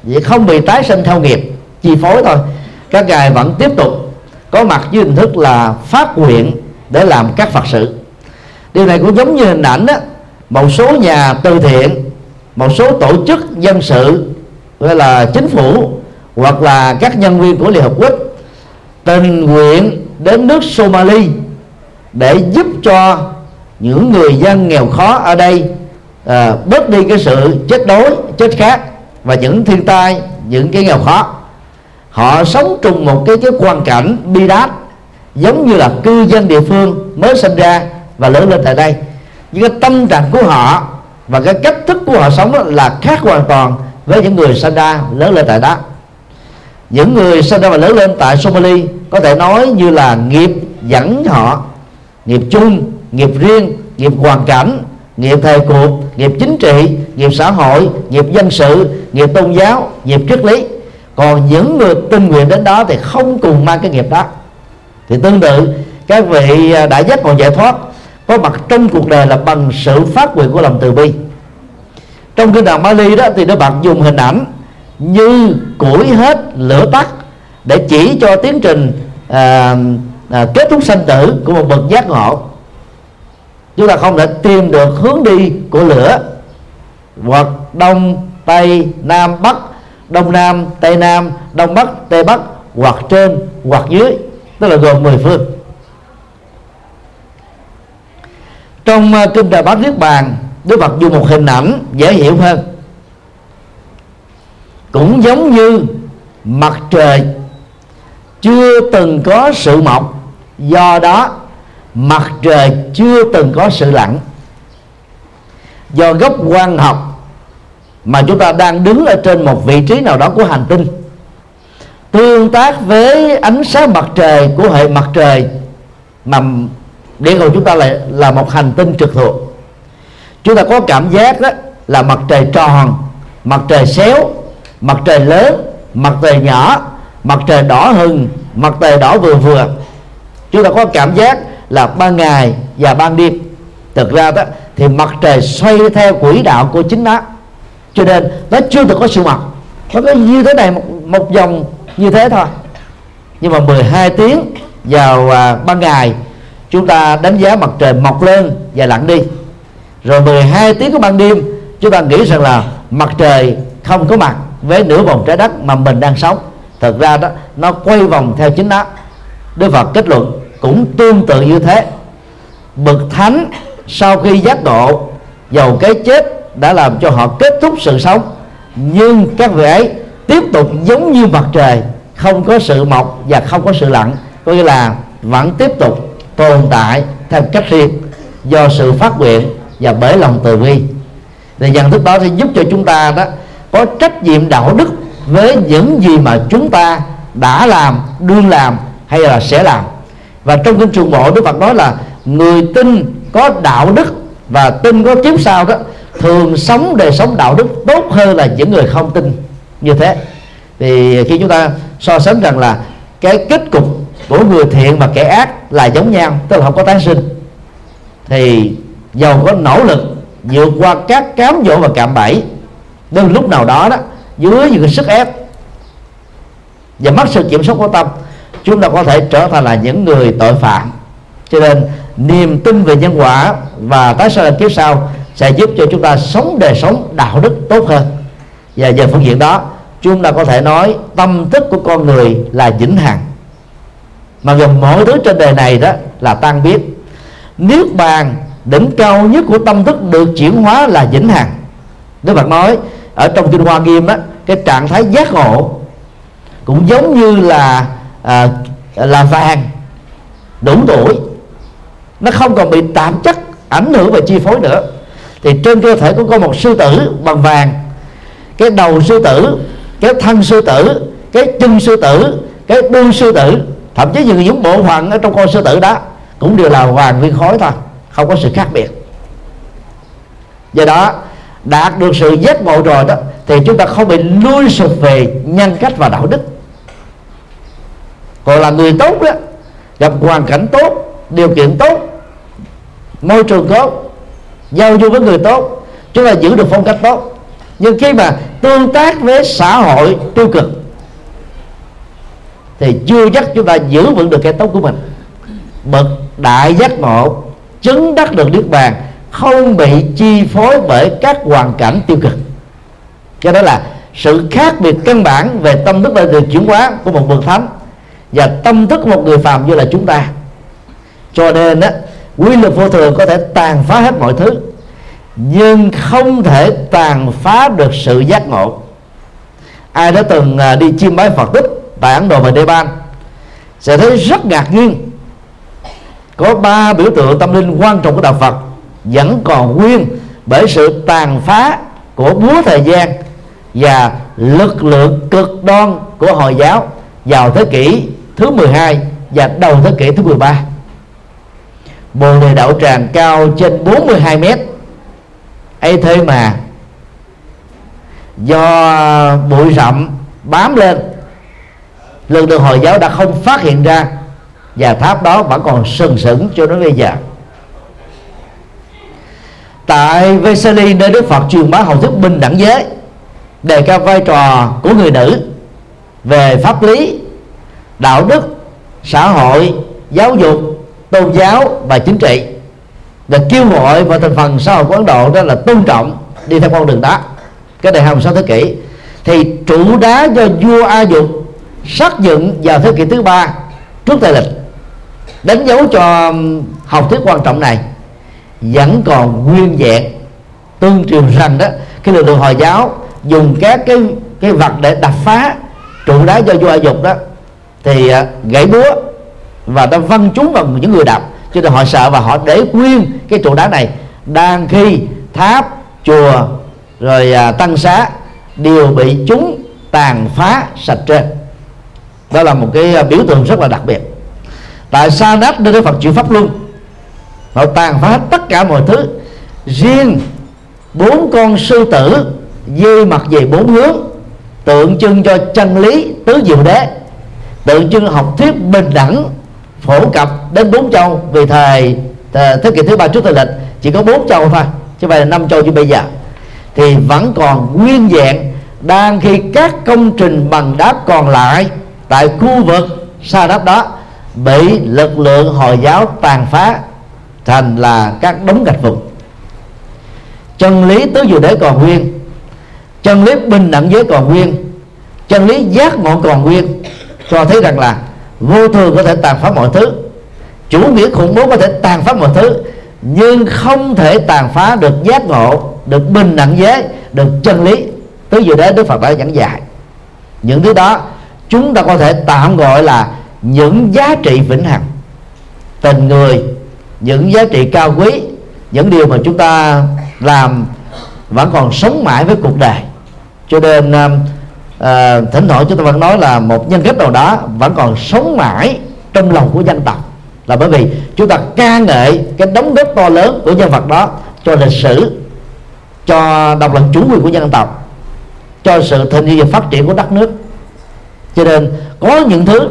vậy không bị tái sinh theo nghiệp chi phối thôi. Các ngài vẫn tiếp tục có mặt dưới hình thức là phát nguyện để làm các Phật sự. Điều này cũng giống như hình ảnh đó, một số nhà từ thiện, một số tổ chức dân sự gọi là chính phủ, hoặc là các nhân viên của Liên Hợp Quốc tình nguyện đến nước Somali để giúp cho những người dân nghèo khó ở đây à, bớt đi cái sự chết đói, chết khát và những thiên tai, những cái nghèo khó. Họ sống trong một cái cái hoàn cảnh bi đát, giống như là cư dân địa phương mới sinh ra và lớn lên tại đây. Nhưng cái tâm trạng của họ và cái cách thức của họ sống là khác hoàn toàn với những người sinh ra lớn lên tại đó. Những người sinh ra và lớn lên tại Somali có thể nói như là nghiệp dẫn họ, nghiệp chung, nghiệp riêng, nghiệp hoàn cảnh, nghiệp thời cuộc, nghiệp chính trị, nghiệp xã hội, nghiệp dân sự, nghiệp tôn giáo, nghiệp triết lý. Còn những người tình nguyện đến đó thì không cùng mang cái nghiệp đó. Thì tương tự, các vị đã giác ngộ giải thoát có mặt trong cuộc đời là bằng sự phát nguyện của lòng từ bi. Trong kinh đạo Mali đó thì nó bạn dùng hình ảnh như củi hết lửa tắt để chỉ cho tiến trình à, à, kết thúc sanh tử của một bậc giác ngộ. Chúng ta không thể tìm được hướng đi của lửa, hoặc đông, tây, nam, bắc, đông nam, tây nam, đông bắc, tây bắc, hoặc trên, hoặc dưới, tức là gồm mười phương. Trong kinh Đại Bát Niết Bàn, Đức Phật dùng một hình ảnh dễ hiểu hơn. cũng giống như mặt trời chưa từng có sự mọc, do đó mặt trời chưa từng có sự lặn. Do góc quan học mà chúng ta đang đứng ở trên một vị trí nào đó của hành tinh, tương tác với ánh sáng mặt trời của hệ mặt trời mà địa cầu chúng ta lại là một hành tinh trực thuộc, chúng ta có cảm giác đó là mặt trời tròn, mặt trời xéo, mặt trời lớn, mặt trời nhỏ, mặt trời đỏ hừng, mặt trời đỏ vừa vừa. Chúng ta có cảm giác là ban ngày và ban đêm. Thực ra đó thì mặt trời xoay theo quỹ đạo của chính nó, cho nên nó chưa từng có sự mọc. Nó có như thế này, một, một vòng như thế thôi. Nhưng mà mười hai tiếng vào à, ban ngày chúng ta đánh giá mặt trời mọc lên và lặn đi. Rồi mười hai tiếng của ban đêm chúng ta nghĩ rằng là mặt trời không có mặt với nửa vòng trái đất mà mình đang sống. Thực ra đó nó quay vòng theo chính nó. Đức Phật kết luận cũng tương tự như thế. Bậc thánh sau khi giác ngộ, dầu cái chết đã làm cho họ kết thúc sự sống, nhưng các vị ấy tiếp tục giống như mặt trời, không có sự mọc và không có sự lặn, có nghĩa là vẫn tiếp tục tồn tại theo cách riêng do sự phát nguyện và bởi lòng từ bi. Thì nhận thức đó sẽ giúp cho chúng ta đó có trách nhiệm đạo đức với những gì mà chúng ta đã làm, đương làm hay là sẽ làm. Và trong kinh Trung Bộ, Đức Phật nói là người tin có đạo đức và tin có kiếp sau đó thường sống đời sống đạo đức tốt hơn là những người không tin như thế. Thì khi chúng ta so sánh rằng là cái kết cục của người thiện và kẻ ác là giống nhau, tức là không có tái sinh, thì dầu có nỗ lực vượt qua các cám dỗ và cạm bẫy, đến lúc nào đó đó dưới những sức ép và mất sự kiểm soát của tâm, chúng ta có thể trở thành là những người tội phạm. Cho nên niềm tin về nhân quả và tái sinh kiếp sau sẽ giúp cho chúng ta sống đời sống đạo đức tốt hơn. Và về phương diện đó, chúng ta có thể nói tâm thức của con người là vĩnh hằng, mà gần mọi thứ trên đời này đó là tan biến. Niết bàn, đỉnh cao nhất của tâm thức được chuyển hóa là vĩnh hằng. Đức Phật nói ở trong kinh Hoa Nghiêm đó, cái trạng thái giác ngộ cũng giống như là à, là vàng đủ tuổi, nó không còn bị tạp chất ảnh hưởng và chi phối nữa. Thì trên cơ thể của con một sư tử bằng vàng, cái đầu sư tử, cái thân sư tử, cái chân sư tử, cái đuôi sư tử, thậm chí những bộ phận ở trong con sư tử đó cũng đều là vàng nguyên khối thôi, không có sự khác biệt. Do đó đạt được sự giác ngộ rồi đó thì chúng ta không bị lui sụp về nhân cách và đạo đức. Còn là người tốt đó, gặp hoàn cảnh tốt, điều kiện tốt, môi trường tốt, giao du với người tốt, chúng ta giữ được phong cách tốt. Nhưng khi mà tương tác với xã hội tiêu cực thì chưa chắc chúng ta giữ vững được cái tốt của mình. Bậc đại giác ngộ chứng đắc được Niết Bàn không bị chi phối bởi các hoàn cảnh tiêu cực. Cho đó là sự khác biệt căn bản về tâm thức và được chuyển hóa của một bậc thánh và tâm thức của một người phàm như là chúng ta. Cho nên á, quy luật vô thường có thể tàn phá hết mọi thứ, nhưng không thể tàn phá được sự giác ngộ. Ai đã từng đi chiêm bái Phật tích tại Ấn Độ và Nepal sẽ thấy rất ngạc nhiên, có ba biểu tượng tâm linh quan trọng của đạo Phật vẫn còn nguyên bởi sự tàn phá của búa thời gian và lực lượng cực đoan của Hồi giáo vào thế kỷ thứ mười hai và đầu thế kỷ thứ mười ba. Bồ Đề đạo tràng cao trên bốn mươi hai mét, ấy thế mà do bụi rậm bám lên, lực lượng Hồi giáo đã không phát hiện ra, và tháp đó vẫn còn sừng sững cho đến bây giờ. Tại Vesali, nơi Đức Phật truyền bá học thuyết bình đẳng giới, đề cao vai trò của người nữ về pháp lý, đạo đức, xã hội, giáo dục, tôn giáo và chính trị, để kêu gọi và thành phần xã hội của Ấn Độ đó là tôn trọng đi theo con đường đó. Cái đại hồng sau thế kỷ thì trụ đá do vua A Dục xác dựng vào thế kỷ thứ ba trước Tây Lịch đánh dấu cho học thuyết quan trọng này vẫn còn nguyên vẹn, tương truyền rằng đó khi lực lượng Hồi giáo dùng các cái cái vật để đập phá trụ đá do vua dục đó, thì gãy búa và nó văng trúng vào những người đập, cho nên họ sợ và họ để nguyên cái trụ đá này. Đang khi tháp, chùa rồi tăng xá đều bị chúng tàn phá sạch trên. Đó là một cái biểu tượng rất là đặc biệt. Tại sao đáp đến Phật chịu pháp luân, họ tàn phá tất cả mọi thứ. Riêng bốn con sư tử dây mặt về bốn hướng, tượng trưng cho chân lý tứ diệu đế, tượng trưng học thuyết bình đẳng phổ cập đến bốn châu. Vì thời thế kỷ thứ ba trước Tây Lịch chỉ có bốn châu thôi, chứ vậy là năm châu như bây giờ thì vẫn còn nguyên vẹn. Đang khi các công trình bằng đá còn lại tại khu vực Sa Đáp đó bị lực lượng Hồi giáo tàn phá thành là các đống gạch vụn. Chân lý tứ diệu đế còn nguyên, chân lý bình đẳng giới còn nguyên, chân lý giác ngộ còn nguyên, cho thấy rằng là vô thường có thể tàn phá mọi thứ, chủ nghĩa khủng bố có thể tàn phá mọi thứ, nhưng không thể tàn phá được giác ngộ, được bình đẳng giới, được chân lý tứ diệu đế Đức Phật đã giảng dạy. Những thứ đó chúng ta có thể tạm gọi là những giá trị vĩnh hằng, tình người, những giá trị cao quý, những điều mà chúng ta làm vẫn còn sống mãi với cuộc đời. Cho nên à, thỉnh thoảng chúng ta vẫn nói là một nhân cách nào đó vẫn còn sống mãi trong lòng của dân tộc, là bởi vì chúng ta ca ngợi cái đóng góp to lớn của nhân vật đó cho lịch sử, cho độc lập chủ quyền của dân tộc, cho sự thịnh vượng và phát triển của đất nước. Cho nên có những thứ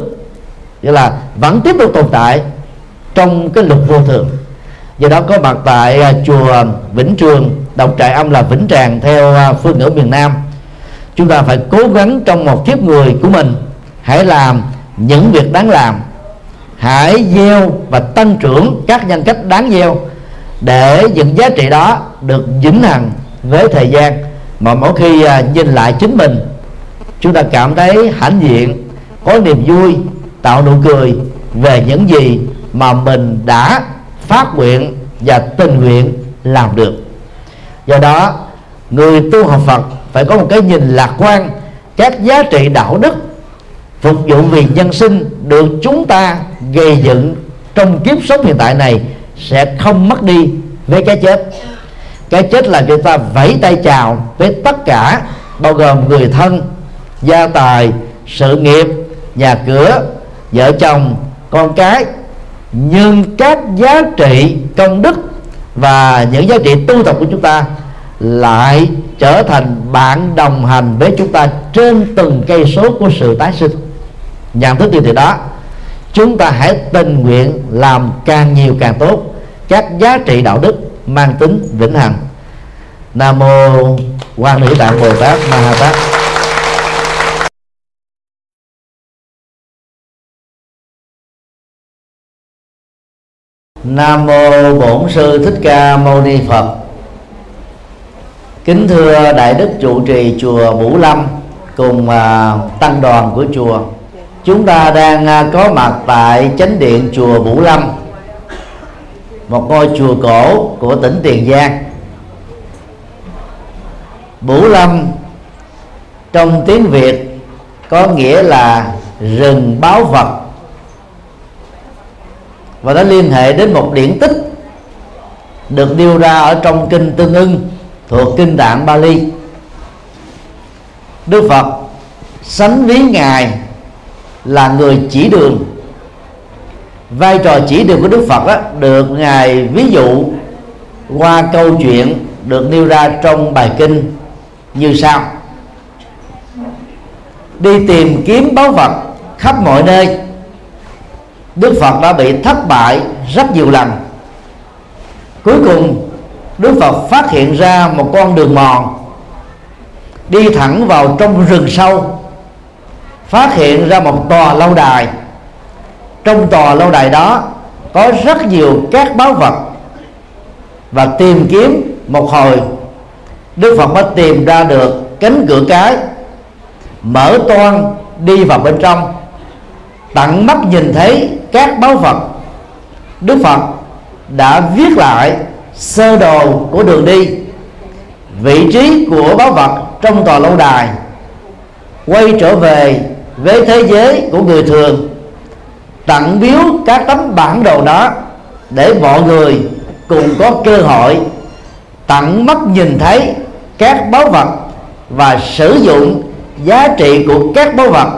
nghĩa là vẫn tiếp tục tồn tại trong cái luật vô thường. Do đó có mặt tại chùa Vĩnh Trường, đọc trại âm là Vĩnh Tràng theo phương ngữ miền Nam, chúng ta phải cố gắng trong một kiếp người của mình, hãy làm những việc đáng làm, hãy gieo và tăng trưởng các nhân cách đáng gieo, để những giá trị đó được vĩnh hằng với thời gian. Mà mỗi khi nhìn lại chính mình, chúng ta cảm thấy hãnh diện, có niềm vui, tạo nụ cười về những gì mà mình đã phát nguyện và tình nguyện làm được. Do đó người tu học Phật phải có một cái nhìn lạc quan. Các giá trị đạo đức phục vụ vì nhân sinh được chúng ta gây dựng trong kiếp sống hiện tại này sẽ không mất đi với cái chết. Cái chết là chúng ta vẫy tay chào với tất cả, bao gồm người thân, gia tài, sự nghiệp, nhà cửa, vợ chồng, con cái. Nhưng các giá trị công đức và những giá trị tu tập của chúng ta lại trở thành bạn đồng hành với chúng ta trên từng cây số của sự tái sinh. Nhận thức điều thì đó, chúng ta hãy tình nguyện làm càng nhiều càng tốt các giá trị đạo đức mang tính vĩnh hằng. Nam mô Quan Thế Tạng Bồ Tát Ma Ha Tát. Nam mô Bổn Sư Thích Ca Mâu Ni Phật. Kính thưa đại đức trụ trì chùa Bửu Lâm cùng uh, tăng đoàn của chùa, chúng ta đang uh, có mặt tại chánh điện chùa Bửu Lâm, một ngôi chùa cổ của tỉnh Tiền Giang. Bửu Lâm trong tiếng Việt có nghĩa là rừng báu vật, và nó liên hệ đến một điển tích được nêu ra ở trong kinh Tương Ưng thuộc kinh Tạng Bali. Đức Phật sánh ví ngài là người chỉ đường. Vai trò chỉ đường của Đức Phật đó, được ngài ví dụ qua câu chuyện được nêu ra trong bài kinh như sau: đi tìm kiếm báu vật khắp mọi nơi, Đức Phật đã bị thất bại rất nhiều lần. Cuối cùng Đức Phật phát hiện ra một con đường mòn, đi thẳng vào trong rừng sâu, phát hiện ra một tòa lâu đài. Trong tòa lâu đài đó có rất nhiều các báu vật, và tìm kiếm một hồi Đức Phật mới tìm ra được cánh cửa cái, mở toang đi vào bên trong, tận mắt nhìn thấy các báu vật. Đức Phật đã viết lại sơ đồ của đường đi, vị trí của báu vật trong tòa lâu đài, quay trở về với thế giới của người thường, tặng biếu các tấm bản đồ đó để mọi người cùng có cơ hội tận mắt nhìn thấy các báu vật và sử dụng giá trị của các báu vật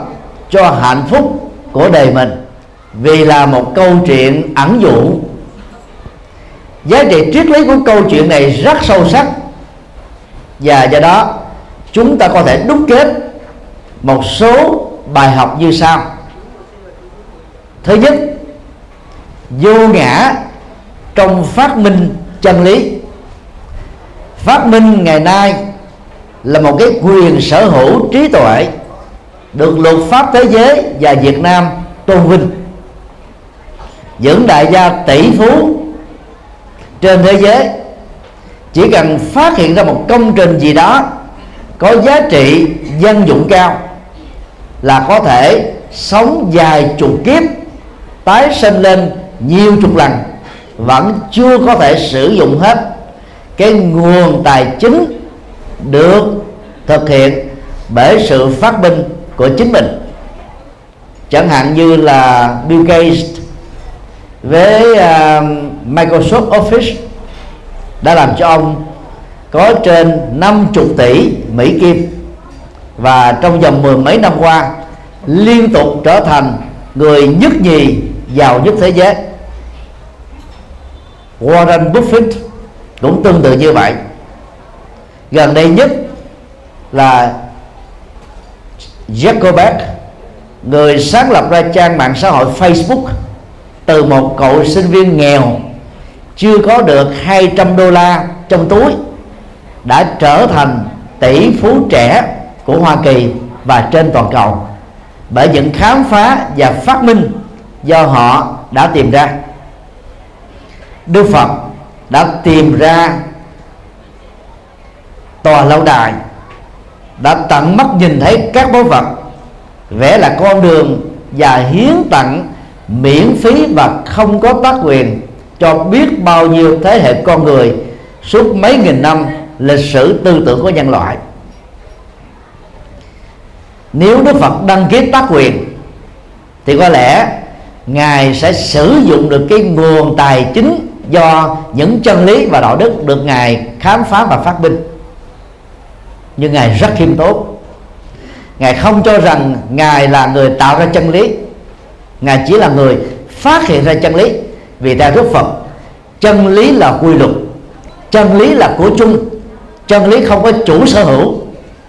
cho hạnh phúc của đời mình. Vì là một câu chuyện ẩn dụ, giá trị triết lý của câu chuyện này rất sâu sắc, và do đó chúng ta có thể đúc kết một số bài học như sau. Thứ nhất, vô ngã trong phát minh chân lý. Phát minh ngày nay là một cái quyền sở hữu trí tuệ được luật pháp thế giới và Việt Nam tôn vinh. Những đại gia tỷ phú trên thế giới chỉ cần phát hiện ra một công trình gì đó có giá trị dân dụng cao là có thể sống dài chục kiếp, tái sinh lên nhiều chục lần, vẫn chưa có thể sử dụng hết cái nguồn tài chính được thực hiện bởi sự phát minh của chính mình. Chẳng hạn như là Bill Gates với uh, Microsoft Office đã làm cho ông có trên năm mươi tỷ Mỹ Kim, và trong vòng mười mấy năm qua liên tục trở thành người nhất nhì giàu nhất thế giới. Warren Buffett cũng tương tự như vậy. Gần đây nhất là Jack Bezos, người sáng lập ra trang mạng xã hội Facebook, từ một cậu sinh viên nghèo chưa có được hai trăm đô la trong túi đã trở thành tỷ phú trẻ của Hoa Kỳ và trên toàn cầu bởi những khám phá và phát minh do họ đã tìm ra. Đức Phật đã tìm ra tòa lâu đài, đã tận mắt nhìn thấy các báu vật, vẽ là con đường và hiến tặng miễn phí và không có tác quyền cho biết bao nhiêu thế hệ con người suốt mấy nghìn năm lịch sử tư tưởng của nhân loại. Nếu Đức Phật đăng ký tác quyền thì có lẽ Ngài sẽ sử dụng được cái nguồn tài chính do những chân lý và đạo đức được Ngài khám phá và phát minh. Nhưng Ngài rất khiêm tốn. Ngài không cho rằng Ngài là người tạo ra chân lý, Ngài chỉ là người phát hiện ra chân lý. Vì theo Đức Phật, chân lý là quy luật, chân lý là của chung, chân lý không có chủ sở hữu,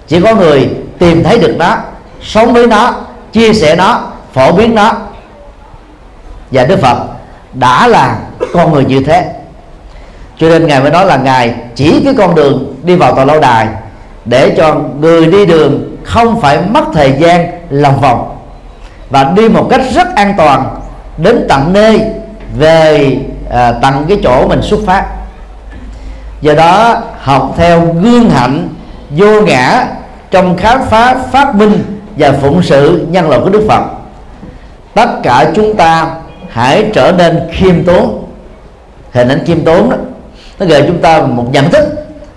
chỉ có người tìm thấy được nó, sống với nó, chia sẻ nó, phổ biến nó. Và Đức Phật đã là con người như thế, cho nên Ngài mới nói là Ngài chỉ cái con đường đi vào tòa lâu đài để cho người đi đường không phải mất thời gian lòng vòng, và đi một cách rất an toàn đến tận nơi, về à, tận cái chỗ mình xuất phát. Do đó học theo gương hạnh vô ngã trong khám phá, phát minh và phụng sự nhân loại của Đức Phật, tất cả chúng ta hãy trở nên khiêm tốn. Hình ảnh khiêm tốn đó nó gợi chúng ta một nhận thức,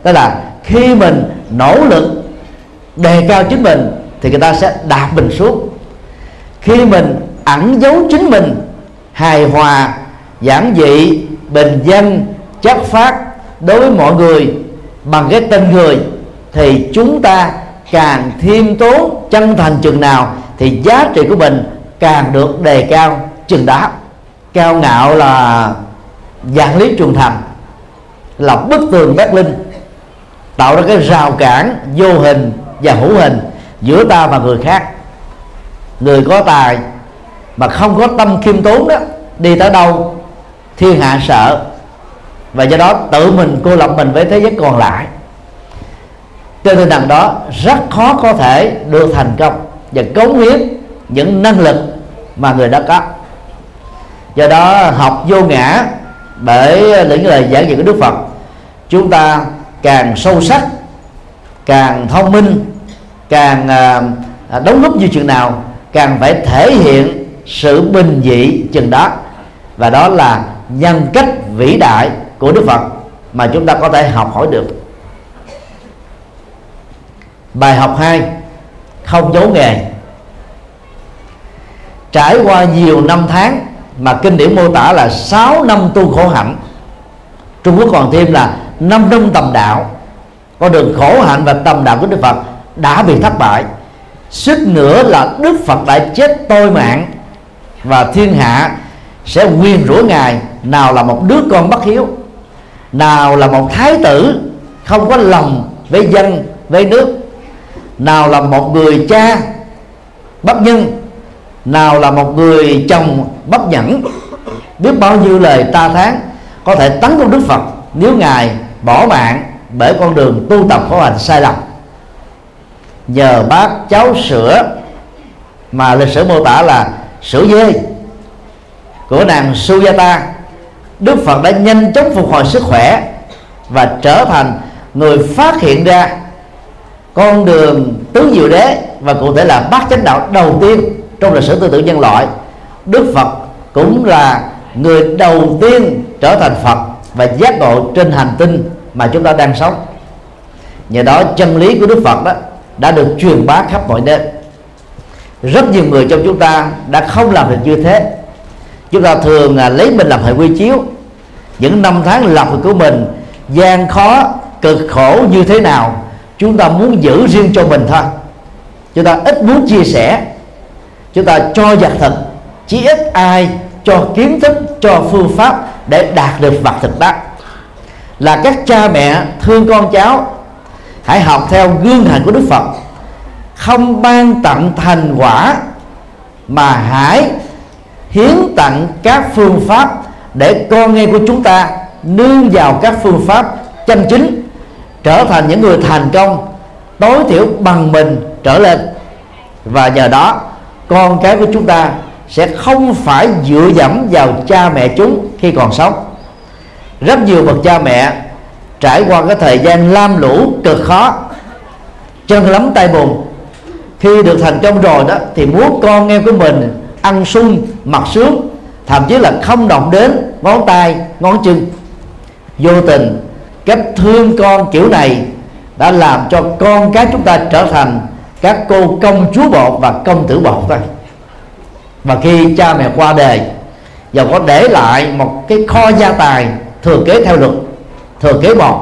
đó là khi mình nỗ lực đề cao chính mình thì người ta sẽ đạt mình suốt. Khi mình ẩn giấu chính mình, hài hòa, giản dị, bình dân, chất phát đối với mọi người bằng cái tên người, thì chúng ta càng khiêm tốn, chân thành chừng nào thì giá trị của mình càng được đề cao chừng đó. Cao ngạo là vạn lý trường thành, là bức tường Berlin, tạo ra cái rào cản vô hình và hữu hình giữa ta và người khác. Người có tài mà không có tâm khiêm tốn đó, đi tới đâu thiên hạ sợ, và do đó tự mình cô lập mình với thế giới còn lại. Trên tinh thần đó rất khó có thể được thành công và cống hiến những năng lực mà người đã có. Do đó học vô ngã bởi những lời giảng dạy của Đức Phật, chúng ta càng sâu sắc, càng thông minh, càng à, đóng góp như chừng nào, càng phải thể hiện sự bình dị chừng đó. Và đó là nhân cách vĩ đại của Đức Phật mà chúng ta có thể học hỏi được. Bài học hai: không giấu nghề. Trải qua nhiều năm tháng mà kinh điển mô tả là sáu năm tu khổ hạnh. Trung Quốc còn thêm là năm năm tầm đạo. Con đường khổ hạnh và tầm đạo của Đức Phật đã bị thất bại, suýt nữa là Đức Phật đã chết tôi mạng, và thiên hạ sẽ nguyền rủa ngài. Nào là một đứa con bất hiếu, nào là một thái tử không có lòng với dân với nước, nào là một người cha bất nhân, nào là một người chồng bất nhẫn. Biết bao nhiêu lời ta thán có thể tấn công Đức Phật nếu ngài bỏ mạng bởi con đường tu tập khổ hạnh sai lầm. Nhờ bát cháo sữa mà lịch sử mô tả là sữa dê của nàng Sujata, Đức Phật đã nhanh chóng phục hồi sức khỏe và trở thành người phát hiện ra con đường tứ diệu đế, và cụ thể là bát chánh đạo đầu tiên trong lịch sử tư tưởng nhân loại. Đức Phật cũng là người đầu tiên trở thành Phật và giác ngộ trên hành tinh mà chúng ta đang sống. Nhờ đó chân lý của Đức Phật đó đã được truyền bá khắp mọi nơi. Rất nhiều người trong chúng ta đã không làm được như thế. Chúng ta thường lấy mình làm hệ quy chiếu. Những năm tháng lập của mình gian khó cực khổ như thế nào, chúng ta muốn giữ riêng cho mình thôi. Chúng ta ít muốn chia sẻ, chúng ta cho vật thực, chỉ ít ai cho kiến thức, cho phương pháp để đạt được vật thực đó. Là các cha mẹ thương con cháu, hãy học theo gương hạnh của Đức Phật, không ban tặng thành quả mà hãy hiến tặng các phương pháp để con em của chúng ta nương vào các phương pháp chân chính, trở thành những người thành công tối thiểu bằng mình trở lên. Và nhờ đó con cái của chúng ta sẽ không phải dựa dẫm vào cha mẹ chúng khi còn sống. Rất nhiều bậc cha mẹ trải qua cái thời gian lam lũ cực khó, chân lấm tay bùn, khi được thành công rồi đó thì muốn con em của mình ăn sung mặc sướng, thậm chí là không động đến ngón tay ngón chân. Vô tình cách thương con kiểu này đã làm cho con cái chúng ta trở thành các cô công chúa bột và công tử bột thôi. Và khi cha mẹ qua đời, và có để lại một cái kho gia tài thừa kế theo luật, thừa kế bột,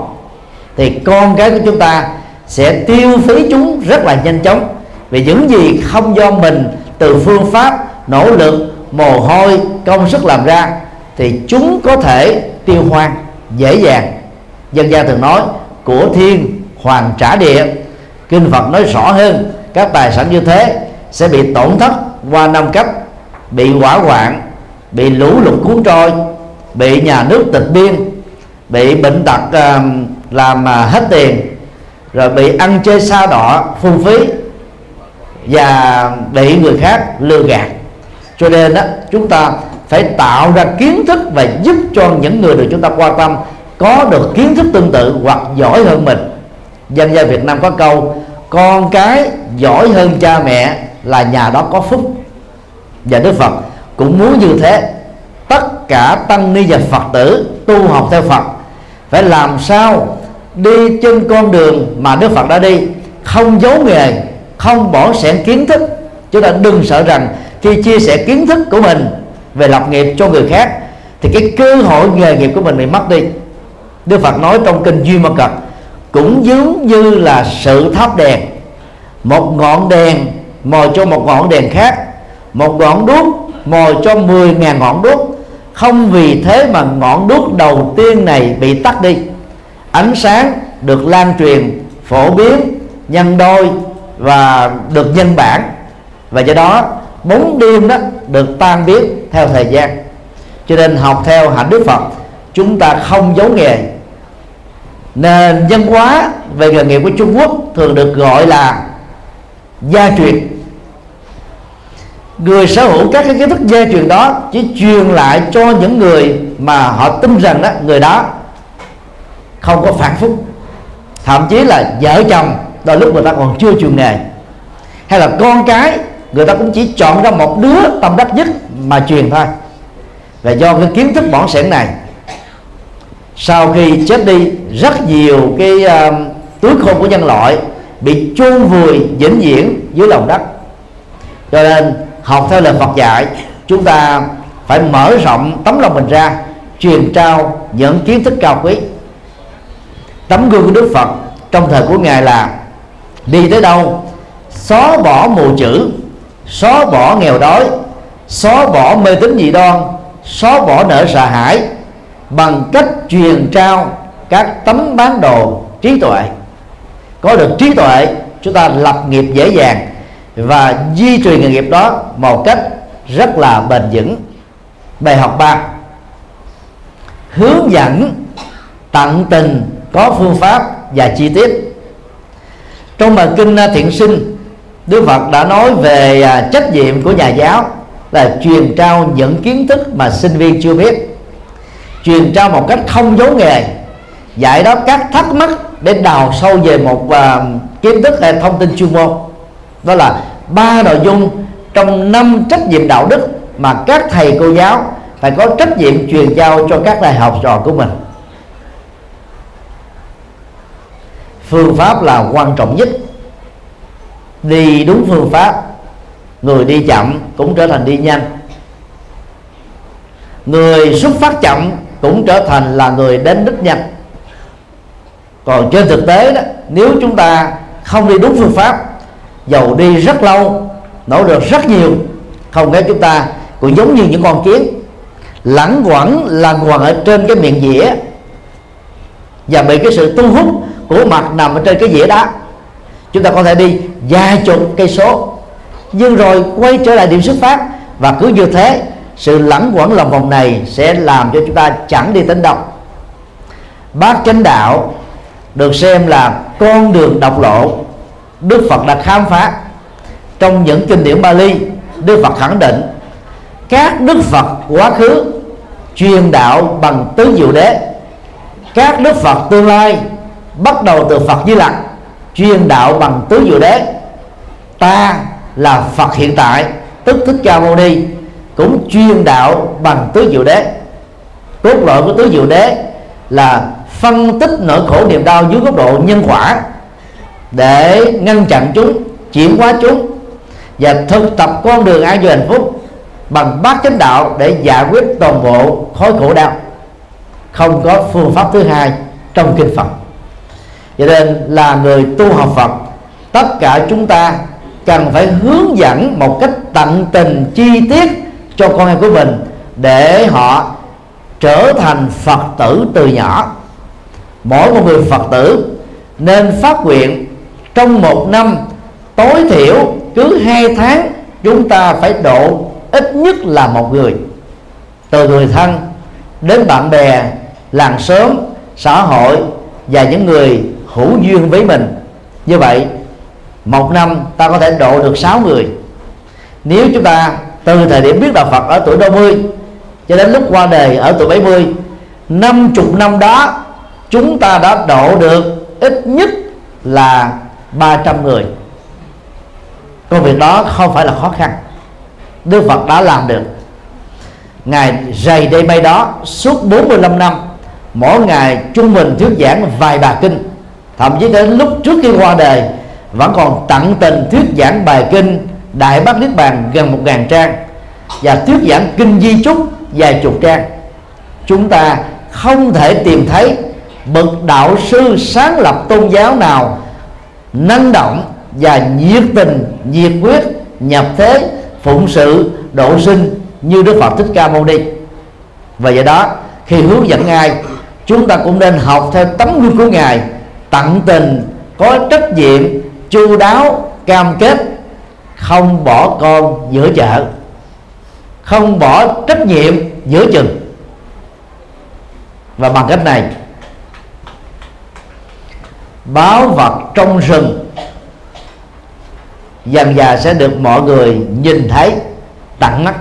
thì con cái của chúng ta sẽ tiêu phí chúng rất là nhanh chóng. Vì những gì không do mình từ phương pháp, nỗ lực, mồ hôi, công sức làm ra thì chúng có thể tiêu hoang dễ dàng. Dân gian thường nói của thiên hoàn trả địa. Kinh Phật nói rõ hơn, các tài sản như thế sẽ bị tổn thất qua năm cấp: bị hỏa hoạn, bị lũ lụt cuốn trôi, bị nhà nước tịch biên, bị bệnh tật làm hết tiền, rồi bị ăn chơi sa đọa phung phí, và bị người khác lừa gạt. Cho nên đó, chúng ta phải tạo ra kiến thức và giúp cho những người được chúng ta quan tâm có được kiến thức tương tự hoặc giỏi hơn mình. Dân gian Việt Nam có câu con cái giỏi hơn cha mẹ là nhà đó có phúc, và Đức Phật cũng muốn như thế. Tất cả tăng ni và Phật tử tu học theo Phật phải làm sao đi trên con đường mà Đức Phật đã đi, không giấu nghề, không bỏ sẻ kiến thức. Chúng ta đừng sợ rằng khi chia sẻ kiến thức của mình về lập nghiệp cho người khác thì cái cơ hội nghề nghiệp của mình bị mất đi. Đức Phật nói trong kinh Duy Ma Cật cũng giống như là sự thắp đèn, một ngọn đèn mồi cho một ngọn đèn khác, một ngọn đuốc mồi cho mười ngàn ngọn đuốc. Không vì thế mà ngọn đuốc đầu tiên này bị tắt đi. Ánh sáng được lan truyền, phổ biến, nhân đôi và được nhân bản, và do đó bóng đêm đó được tan biến theo thời gian. Cho nên học theo hạnh Đức Phật, chúng ta không giấu nghề. Nền văn hóa về nghề nghiệp của Trung Quốc thường được gọi là gia truyền. Người sở hữu các cái kiến thức gia truyền đó chỉ truyền lại cho những người mà họ tin rằng đó, người đó không có phản phúc. Thậm chí là vợ chồng đôi lúc người ta còn chưa truyền nghề, hay là con cái người ta cũng chỉ chọn ra một đứa tâm đắc nhất mà truyền thôi. Và do cái kiến thức bỏng sẻn này, sau khi chết đi, rất nhiều cái uh, tướng khôn của nhân loại bị chôn vùi vĩnh viễn dưới lòng đất. Cho nên học theo lời Phật dạy, chúng ta phải mở rộng tấm lòng mình ra, truyền trao những kiến thức cao quý. Tấm gương của Đức Phật trong thời của Ngài là đi tới đâu xóa bỏ mù chữ, xóa bỏ nghèo đói, xóa bỏ mê tín dị đoan, xóa bỏ nợ sợ hãi bằng cách truyền trao các tấm bán đồ trí tuệ. Có được trí tuệ, chúng ta lập nghiệp dễ dàng và duy trì nghề nghiệp đó một cách rất là bền vững. Bài học ba: hướng dẫn tận tình, có phương pháp và chi tiết. Trong bài kinh Thiện Sinh, Đức Phật đã nói về trách nhiệm của nhà giáo là truyền trao những kiến thức mà sinh viên chưa biết, truyền trao một cách không giấu nghề, giải đáp các thắc mắc để đào sâu về một uh, kiến thức hay thông tin chuyên môn. Đó là ba nội dung trong năm trách nhiệm đạo đức mà các thầy cô giáo phải có trách nhiệm truyền trao cho các đại học trò của mình. Phương pháp là quan trọng nhất. Đi đúng phương pháp, người đi chậm cũng trở thành đi nhanh, người xuất phát chậm cũng trở thành là người đến đích nhanh. Còn trên thực tế đó, nếu chúng ta không đi đúng phương pháp, dầu đi rất lâu, nỗ lực rất nhiều, không lẽ chúng ta cũng giống như những con kiến lẳng quẩn lằng quằng ở trên cái miệng dĩa và bị cái sự thu hút của mặt nằm ở trên cái dĩa đá. Chúng ta có thể đi vài chục cây số nhưng rồi quay trở lại điểm xuất phát, và cứ như thế sự lẳng quẩn lòng vòng này sẽ làm cho chúng ta chẳng đi đến đâu. Bát Chánh Đạo được xem là con đường độc lộ Đức Phật đã khám phá. Trong những kinh điển Bali, Đức Phật khẳng định các Đức Phật quá khứ truyền đạo bằng Tứ Diệu Đế, các Đức Phật tương lai bắt đầu từ Phật Di Lặc truyền đạo bằng Tứ Diệu Đế, ta là Phật hiện tại tức Thích Ca Mâu Ni cũng truyền đạo bằng Tứ Diệu Đế. Cốt lõi của Tứ Diệu Đế là phân tích nỗi khổ niềm đau dưới góc độ nhân quả để ngăn chặn chúng, chuyển hóa chúng, và thực tập con đường an vui hạnh phúc bằng Bát Chánh Đạo để giải quyết toàn bộ khối khổ đau. Không có phương pháp thứ hai trong kinh Phật. Cho nên là người tu học Phật, tất cả chúng ta cần phải hướng dẫn một cách tận tình chi tiết cho con em của mình để họ trở thành Phật tử từ nhỏ. Mỗi một người Phật tử nên phát nguyện trong một năm tối thiểu cứ hai tháng chúng ta phải độ ít nhất là một người, từ người thân đến bạn bè, làng xóm, xã hội và những người hữu duyên với mình. Như vậy một năm ta có thể độ được sáu người. Nếu chúng ta từ thời điểm biết đạo Phật ở tuổi năm mươi cho đến lúc qua đời ở tuổi bảy mươi, năm mươi năm đó chúng ta đã độ được ít nhất là ba trăm người. Công việc đó không phải là khó khăn, Đức Phật đã làm được. Ngài rày đây bay đó suốt bốn mươi lăm năm, mỗi ngày trung bình thuyết giảng vài bài kinh, thậm chí đến lúc trước khi qua đời vẫn còn tận tình thuyết giảng bài kinh Đại Bát Niết Bàn gần một ngàn trang và thuyết giảng kinh Di Chúc vài chục trang. Chúng ta không thể tìm thấy bậc đạo sư sáng lập tôn giáo nào năng động và nhiệt tình, nhiệt quyết, nhập thế, phụng sự, độ sinh như Đức Phật Thích Ca Mâu Ni. Và do đó khi hướng dẫn Ngài, chúng ta cũng nên học theo tấm gương của Ngài, tận tình, có trách nhiệm, chu đáo, cam kết, không bỏ con giữa chợ, không bỏ trách nhiệm giữa chừng. Và bằng cách này, báu vật trong rừng dần dà sẽ được mọi người nhìn thấy tận mắt.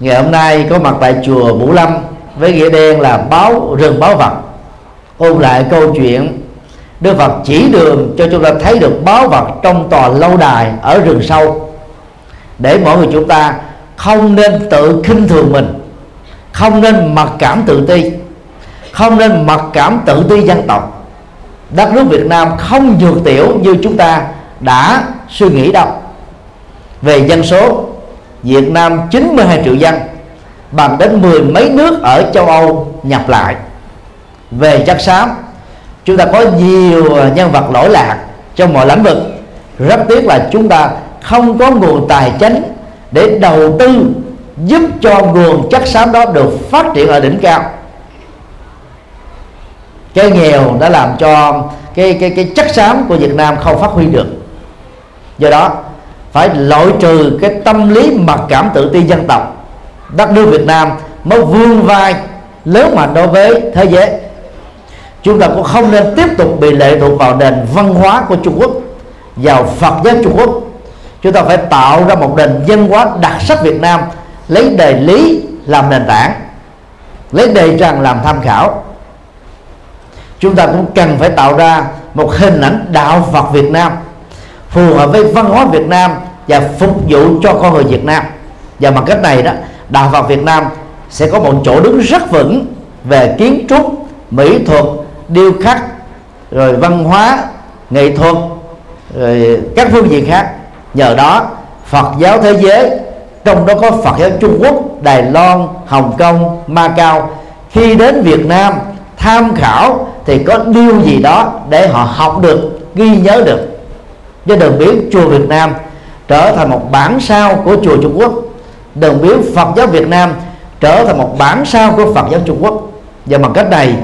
Ngày hôm nay có mặt tại chùa Bửu Lâm với nghĩa đen là báu rừng báu vật, ôn lại câu chuyện Đức Phật chỉ đường cho chúng ta thấy được báu vật trong tòa lâu đài ở rừng sâu, để mọi người chúng ta không nên tự khinh thường mình, không nên mặc cảm tự ti, không nên mặc cảm tự ti dân tộc, đất nước Việt Nam không dược tiểu như chúng ta đã suy nghĩ đâu. Về dân số, Việt Nam chín mươi hai triệu dân, bằng đến mười mấy nước ở châu Âu nhập lại. Về chất xám, chúng ta có nhiều nhân vật lỗi lạc trong mọi lĩnh vực. Rất tiếc là chúng ta không có nguồn tài chính để đầu tư giúp cho nguồn chất xám đó được phát triển ở đỉnh cao. Cái nghèo đã làm cho cái, cái, cái chất xám của Việt Nam không phát huy được. Do đó phải loại trừ cái tâm lý mặc cảm tự ti dân tộc, đất nước Việt Nam mới vươn vai lớn mạnh đối với thế giới. Chúng ta cũng không nên tiếp tục bị lệ thuộc vào nền văn hóa của Trung Quốc, vào Phật giáo Trung Quốc. Chúng ta phải tạo ra một nền văn hóa đặc sắc Việt Nam, lấy đề lý làm nền tảng, lấy đề tràng làm tham khảo. Chúng ta cũng cần phải tạo ra một hình ảnh đạo Phật Việt Nam phù hợp với văn hóa Việt Nam và phục vụ cho con người Việt Nam. Và bằng cách này đó, đạo Phật Việt Nam sẽ có một chỗ đứng rất vững về kiến trúc, mỹ thuật, điêu khắc, rồi văn hóa, nghệ thuật, rồi các phương diện khác. Nhờ đó Phật giáo thế giới, trong đó có Phật giáo Trung Quốc, Đài Loan, Hồng Kông, Macau, khi đến Việt Nam tham khảo thì có điều gì đó để họ học được, ghi nhớ được. Chứ đừng biến chùa Việt Nam trở thành một bản sao của chùa Trung Quốc, đừng biến Phật giáo Việt Nam trở thành một bản sao của Phật giáo Trung Quốc. Và bằng cách này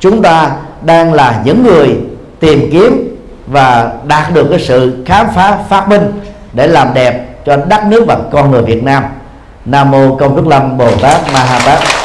chúng ta đang là những người tìm kiếm và đạt được cái sự khám phá phát minh để làm đẹp cho đất nước và con người Việt Nam. Nam mô Công Đức Lâm Bồ Tát Ma Ha Tát.